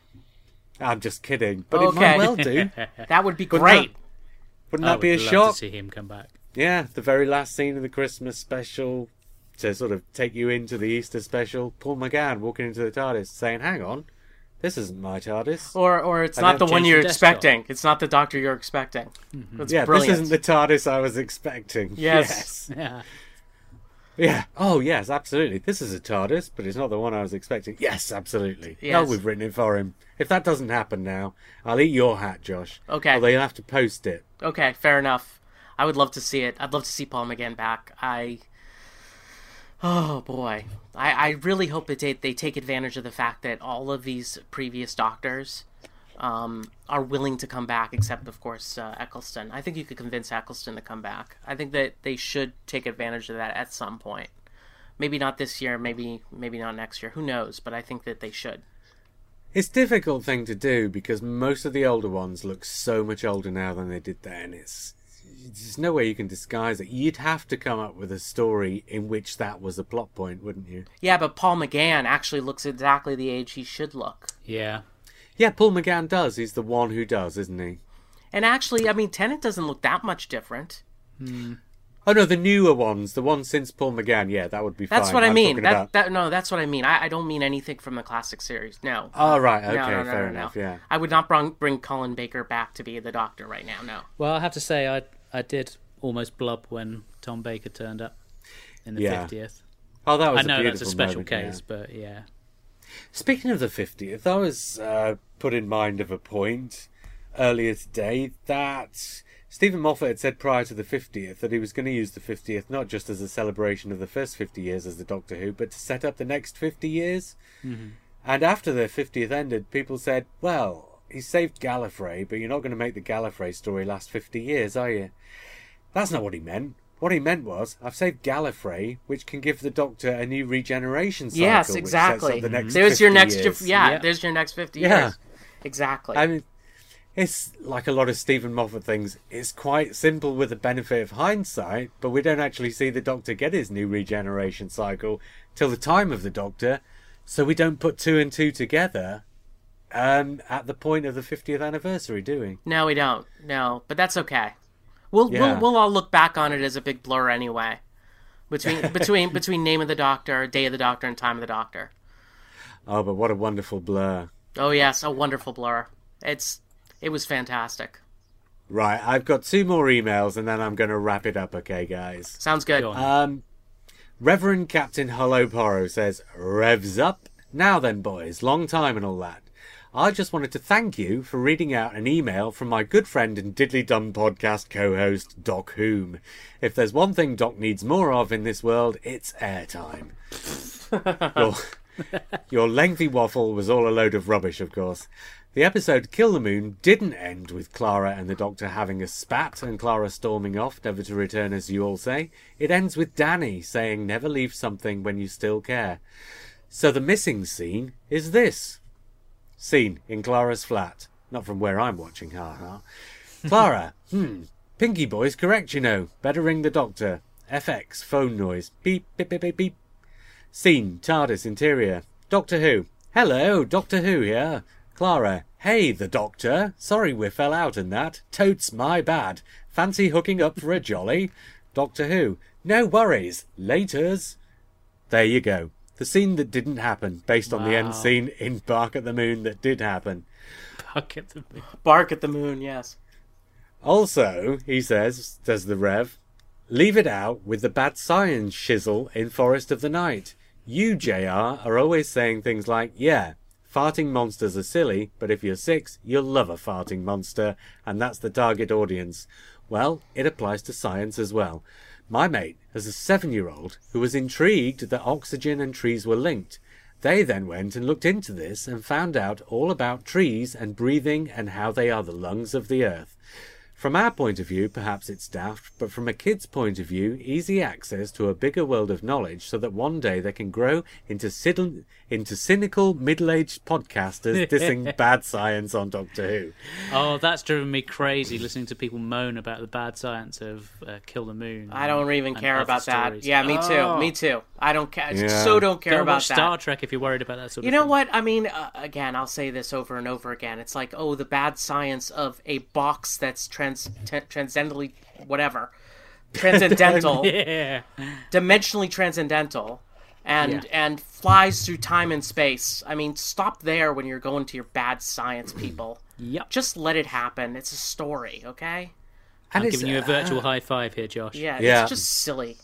I'm just kidding, but okay. It might well do. That would be great. Wouldn't that, wouldn't that would be a shock? I would love to see him come back. Yeah, the very last scene of the Christmas special to sort of take you into the Easter special. Paul McGann walking into the TARDIS saying, "Hang on, this isn't my TARDIS." Or, or it's and not the one you're expecting. It's not the Doctor you're expecting. Mm-hmm. That's yeah, brilliant. This isn't the TARDIS I was expecting. Yes. yes. Yeah. Yeah. Oh, yes, absolutely. This is a TARDIS, but it's not the one I was expecting. Yes, absolutely. Yes. No, we've written it for him. If that doesn't happen now, I'll eat your hat, Josh. Okay. Although you'll have to post it. Okay, fair enough. I would love to see it. I'd love to see Paul McGann back. I... Oh, boy. I, I really hope that they, they take advantage of the fact that all of these previous Doctors um, are willing to come back, except, of course, uh, Eccleston. I think you could convince Eccleston to come back. I think that they should take advantage of that at some point. Maybe not this year, maybe maybe not next year. Who knows? But I think that they should. It's a difficult thing to do because most of the older ones look so much older now than they did then. It's there's no way you can disguise it. You'd have to come up with a story in which that was a plot point, wouldn't you? Yeah, but Paul McGann actually looks exactly the age he should look. Yeah. Yeah, Paul McGann does. He's the one who does, isn't he? And actually, I mean, Tennant doesn't look that much different. Hmm. Oh, no, the newer ones. The ones since Paul McGann. Yeah, that would be fine. That's what I, I mean. That, that, no, that's what I mean. I, I don't mean anything from the classic series. No. Oh, right. Okay, no, no, no, fair no, no, enough. No. Yeah. I would not bring, bring Colin Baker back to be the Doctor right now, no. Well, I have to say, I I did almost blub when Tom Baker turned up in the yeah. fiftieth. Oh, that was I a know that's a special moment, case, yeah. but yeah. Speaking of the fiftieth, I was uh, put in mind of a point earlier today that... Steven Moffat had said prior to the fiftieth that he was going to use the fiftieth not just as a celebration of the first fifty years as the Doctor Who, but to set up the next fifty years. Mm-hmm. And after the fiftieth ended, people said, well, he saved Gallifrey, but you're not going to make the Gallifrey story last fifty years, are you? That's not what he meant. What he meant was, I've saved Gallifrey, which can give the Doctor a new regeneration cycle. Yes, exactly. The next there's your next, ju- yeah, yeah. There's your next fifty yeah. years. Exactly. I mean, it's like a lot of Stephen Moffat things. It's quite simple with the benefit of hindsight, but we don't actually see the Doctor get his new regeneration cycle till the time of the Doctor, so we don't put two and two together um, at the point of the fiftieth anniversary, do we? No, we don't. No, but that's okay. We'll yeah. we'll, we'll all look back on it as a big blur anyway. Between between between Name of the Doctor, Day of the Doctor, and Time of the Doctor. Oh, but what a wonderful blur! Oh yes, a wonderful blur. It's. It was fantastic. Right, I've got two more emails and then I'm going to wrap it up, okay, guys? Sounds good. Go um, Reverend Captain Holoporo says, Revs up. Now then, boys, long time and all that. I just wanted to thank you for reading out an email from my good friend and Diddly Dum podcast co-host, Doc Hume. If there's one thing Doc needs more of in this world, it's airtime. your, your lengthy waffle was all a load of rubbish, of course. The episode Kill the Moon didn't end with Clara and the Doctor having a spat and Clara storming off, never to return as you all say. It ends with Danny saying never leave something when you still care. So the missing scene is this. Scene in Clara's flat. Not from where I'm watching, haha. Clara, hmm, Pinky Boy's correct, you know. Better ring the Doctor. F X, phone noise. Beep, beep, beep, beep, beep. Scene, TARDIS, interior. Doctor Who. Hello, Doctor Who here. Clara, hey, the Doctor. Sorry we fell out in that. Totes my bad. Fancy hooking up for a jolly? Doctor Who, no worries. Laters. There you go. The scene that didn't happen, based wow. on the end scene in Bark at the Moon that did happen. Bark at the Moon. Bark at the Moon, yes. Also, he says, does the Rev, leave it out with the bad science shizzle in Forest of the Night. You, J R, are always saying things like, yeah, farting monsters are silly, but if you're six, you'll love a farting monster, and that's the target audience. Well, it applies to science as well. My mate has a seven-year-old who was intrigued that oxygen and trees were linked. They then went and looked into this and found out all about trees and breathing and how they are the lungs of the earth. From our point of view, perhaps it's daft, but from a kid's point of view, easy access to a bigger world of knowledge so that one day they can grow into sid- into cynical middle-aged podcasters dissing bad science on Doctor Who. Oh, that's driven me crazy, listening to people moan about the bad science of uh, Kill the Moon. I don't and, even care about stories. that. Yeah, me oh. too. Me too. I don't care. Yeah. So don't care don't about watch that. Star Trek if you're worried about that sort you of thing. You know what? I mean, uh, again, I'll say this over and over again. It's like, oh, the bad science of a box that's trans T- transcendentally whatever transcendental yeah. dimensionally transcendental and yeah. and flies through time and space. I mean, stop there when you're going to your bad science people. Yep. Just let it happen. It's a story, okay? And I'm giving you a virtual uh, high five here, Josh. Yeah, yeah, it's just silly.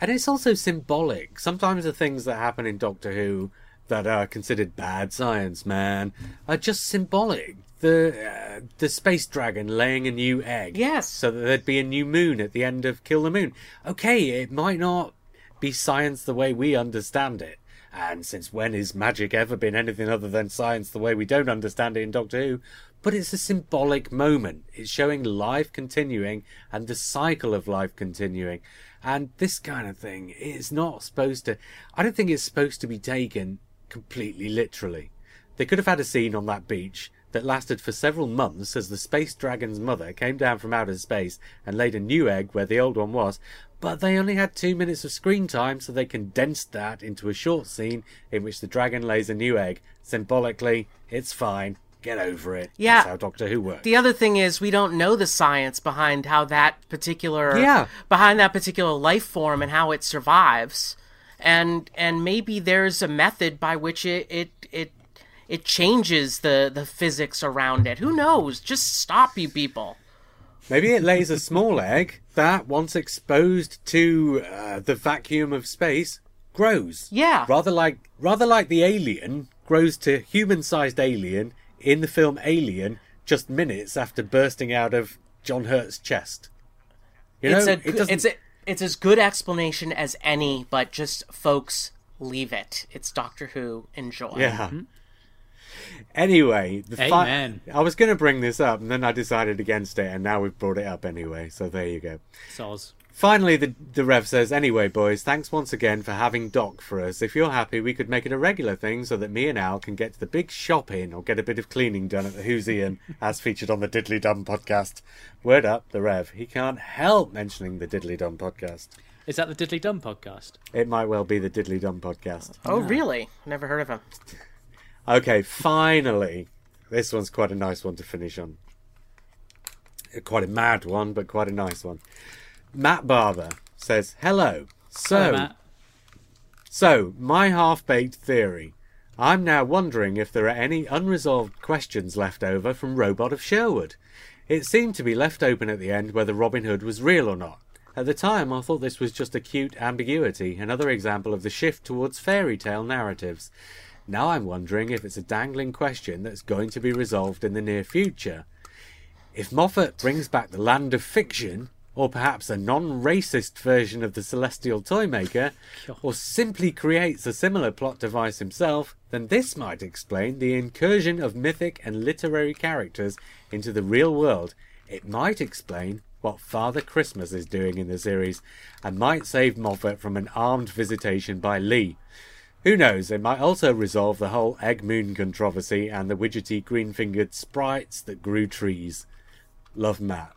And it's also symbolic. Sometimes the things that happen in Doctor Who that are considered bad science, man, are just symbolic. The uh, the space dragon laying a new egg. Yes. So that there'd be a new moon at the end of Kill the Moon. Okay, it might not be science the way we understand it. And since when is magic ever been anything other than science the way we don't understand it in Doctor Who? But it's a symbolic moment. It's showing life continuing and the cycle of life continuing. And this kind of thing is not supposed to... I don't think it's supposed to be taken completely literally. They could have had a scene on that beach that lasted for several months as the space dragon's mother came down from outer space and laid a new egg where the old one was, but they only had two minutes of screen time, so they condensed that into a short scene in which the dragon lays a new egg. Symbolically, it's fine. Get over it. Yeah. That's how Doctor Who works. The other thing is, we don't know the science behind how that particular yeah. behind that particular life form and how it survives. And and maybe there's a method by which it it it, it changes the, the physics around it. Who knows? Just stop, you people. Maybe it lays a small egg that, once exposed to uh, the vacuum of space, grows. Yeah. Rather like rather like the alien grows to human-sized alien in the film Alien, just minutes after bursting out of John Hurt's chest. You know, it's a, it doesn't... it's a, it's as good explanation as any, but just, folks, leave it. It's Doctor Who. Enjoy. Yeah. Mm-hmm. Anyway, the Amen. Fi- I was going to bring this up, and then I decided against it, and now we've brought it up anyway, so there you go. Soz. Finally, the, the Rev says, anyway, boys, thanks once again for having Doc for us. If you're happy, we could make it a regular thing so that me and Al can get to the big shop in or get a bit of cleaning done at the Whosian, as featured on the Diddly Dum podcast. Word up, the Rev. He can't help mentioning the Diddly Dum podcast. Is that the Diddly Dum podcast? It might well be the Diddly Dum podcast. Oh, yeah. Really? Never heard of him. Okay, finally. This one's quite a nice one to finish on. Quite a mad one, but quite a nice one. Matt Barber says, hello. So, hello, Matt. So, my half-baked theory. I'm now wondering if there are any unresolved questions left over from Robot of Sherwood. It seemed to be left open at the end whether Robin Hood was real or not. At the time, I thought this was just a cute ambiguity, another example of the shift towards fairy tale narratives. Now I'm wondering if it's a dangling question that's going to be resolved in the near future. If Moffat brings back the land of fiction, or perhaps a non-racist version of the Celestial Toymaker, or simply creates a similar plot device himself, then this might explain the incursion of mythic and literary characters into the real world. It might explain what Father Christmas is doing in the series, and might save Moffat from an armed visitation by Lee. Who knows, it might also resolve the whole Egg Moon controversy and the widgety green-fingered sprites that grew trees. Love, Matt.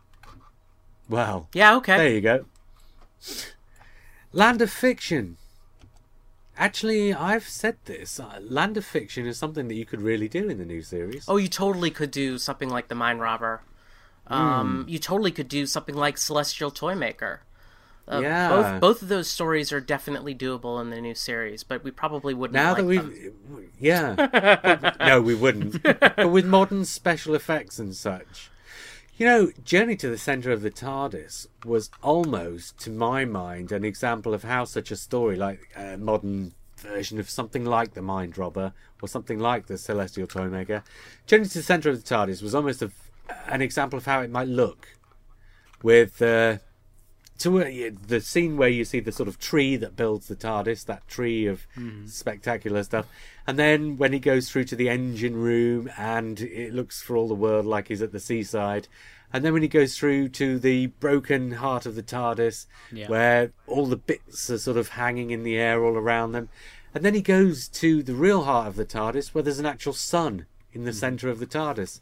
Well, yeah, okay. There you go. Land of Fiction. Actually, I've said this. Uh, Land of Fiction is something that you could really do in the new series. Oh, you totally could do something like The Mine Robber. Um, mm. You totally could do something like Celestial Toymaker. Uh, yeah. Both, both of those stories are definitely doable in the new series, but we probably wouldn't now like that we've, them. Yeah. but, no, we wouldn't. But with modern special effects and such. You know, Journey to the Centre of the TARDIS was almost, to my mind, an example of how such a story, like a modern version of something like The Mind Robber or something like The Celestial Toymaker, Journey to the Centre of the TARDIS was almost a, an example of how it might look, with uh, to, uh, the scene where you see the sort of tree that builds the TARDIS, that tree of mm. spectacular stuff. And then when he goes through to the engine room and it looks for all the world like he's at the seaside. And then when he goes through to the broken heart of the TARDIS, yeah. where all the bits are sort of hanging in the air all around them. And then he goes to the real heart of the TARDIS where there's an actual sun in the mm. centre of the TARDIS.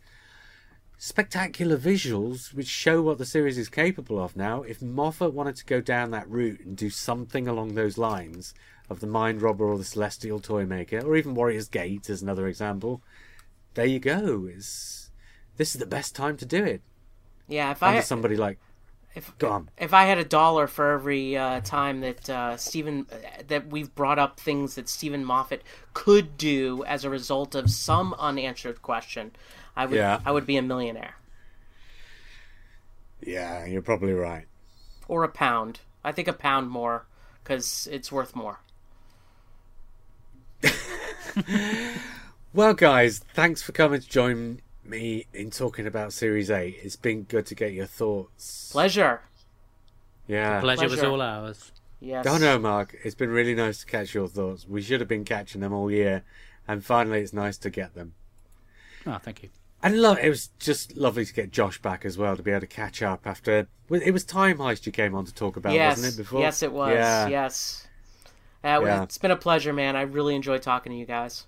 Spectacular visuals which show what the series is capable of now. If Moffat wanted to go down that route and do something along those lines of The Mind Robber or The Celestial Toymaker, or even Warrior's Gate as another example, there you go. It's, this is the best time to do it. Yeah, if Under I... somebody like... If, go on. If I had a dollar for every uh, time that uh, Steven... that we've brought up things that Steven Moffat could do as a result of some unanswered question, I would yeah. I would be a millionaire. Yeah, you're probably right. Or a pound. I think a pound more, because it's worth more. Well, guys, thanks for coming to join me in talking about Series eight. It's been good to get your thoughts. Pleasure. Yeah. The pleasure, pleasure was all ours. Yes. Oh, no, Mark. It's been really nice to catch your thoughts. We should have been catching them all year, and finally it's nice to get them. Oh, thank you. And lo- it was just lovely to get Josh back as well, to be able to catch up after... It was Time Heist you came on to talk about, yes. wasn't it, before? Yes, it was. Yeah. Yes. Uh, yeah. It's been a pleasure, man. I really enjoyed talking to you guys.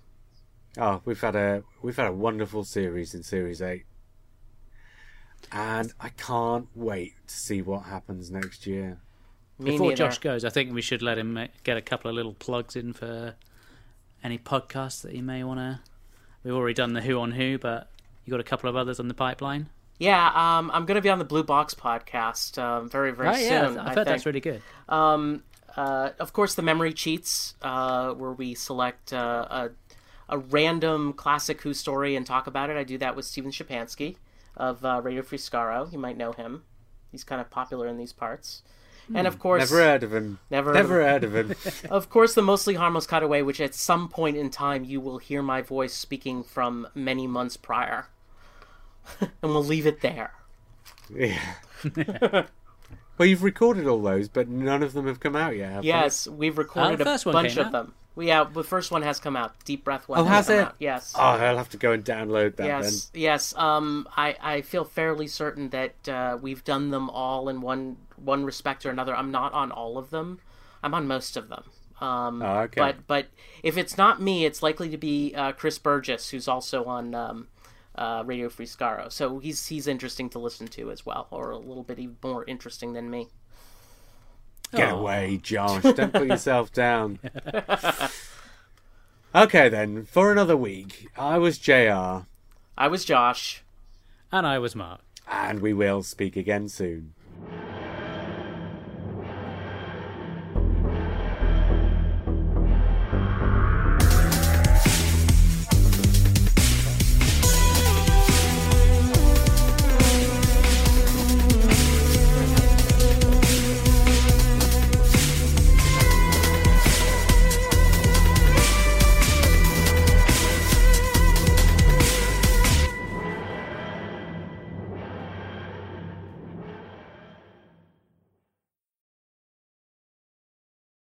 Oh, we've had a we've had a wonderful series in Series eight. And I can't wait to see what happens next year. Me before neither. Josh goes, I think we should let him get a couple of little plugs in for any podcasts that he may want to... We've already done the Who on Who, but You got a couple of others on the pipeline? Yeah, um, I'm going to be on the Blue Box podcast um, very, very oh, soon. Yeah, I've heard that's really good. Um, uh, of course, the Memory Cheats, uh, where we select uh, a, a random classic Who story and talk about it. I do that with Steven Shapansky of uh, Radio Free Scaro. You might know him. He's kind of popular in these parts. Mm. And of course... Never heard of him. Never, never heard of him. Of course, the Mostly Harmless Cutaway, which at some point in time you will hear my voice speaking from many months prior. And we'll leave it there. Yeah. Well, you've recorded all those, but none of them have come out yet, have Yes, they? We've recorded uh, a bunch of out. them. Yeah, the first one has come out. Deep Breath One. Oh, has, has it? Come out. Yes. Oh, I'll have to go and download that yes, then. Yes, yes. Um, I, I feel fairly certain that uh, we've done them all in one one respect or another. I'm not on all of them. I'm on most of them. Um, oh, okay. But, but if it's not me, it's likely to be uh, Chris Burgess, who's also on... Um, Uh, Radio Free Scaro. So he's he's interesting to listen to as well, or a little bit even more interesting than me. Get Aww. away, Josh. Don't put yourself down. Okay, then, for another week, I was J R. I was Josh. And I was Mark. And we will speak again soon.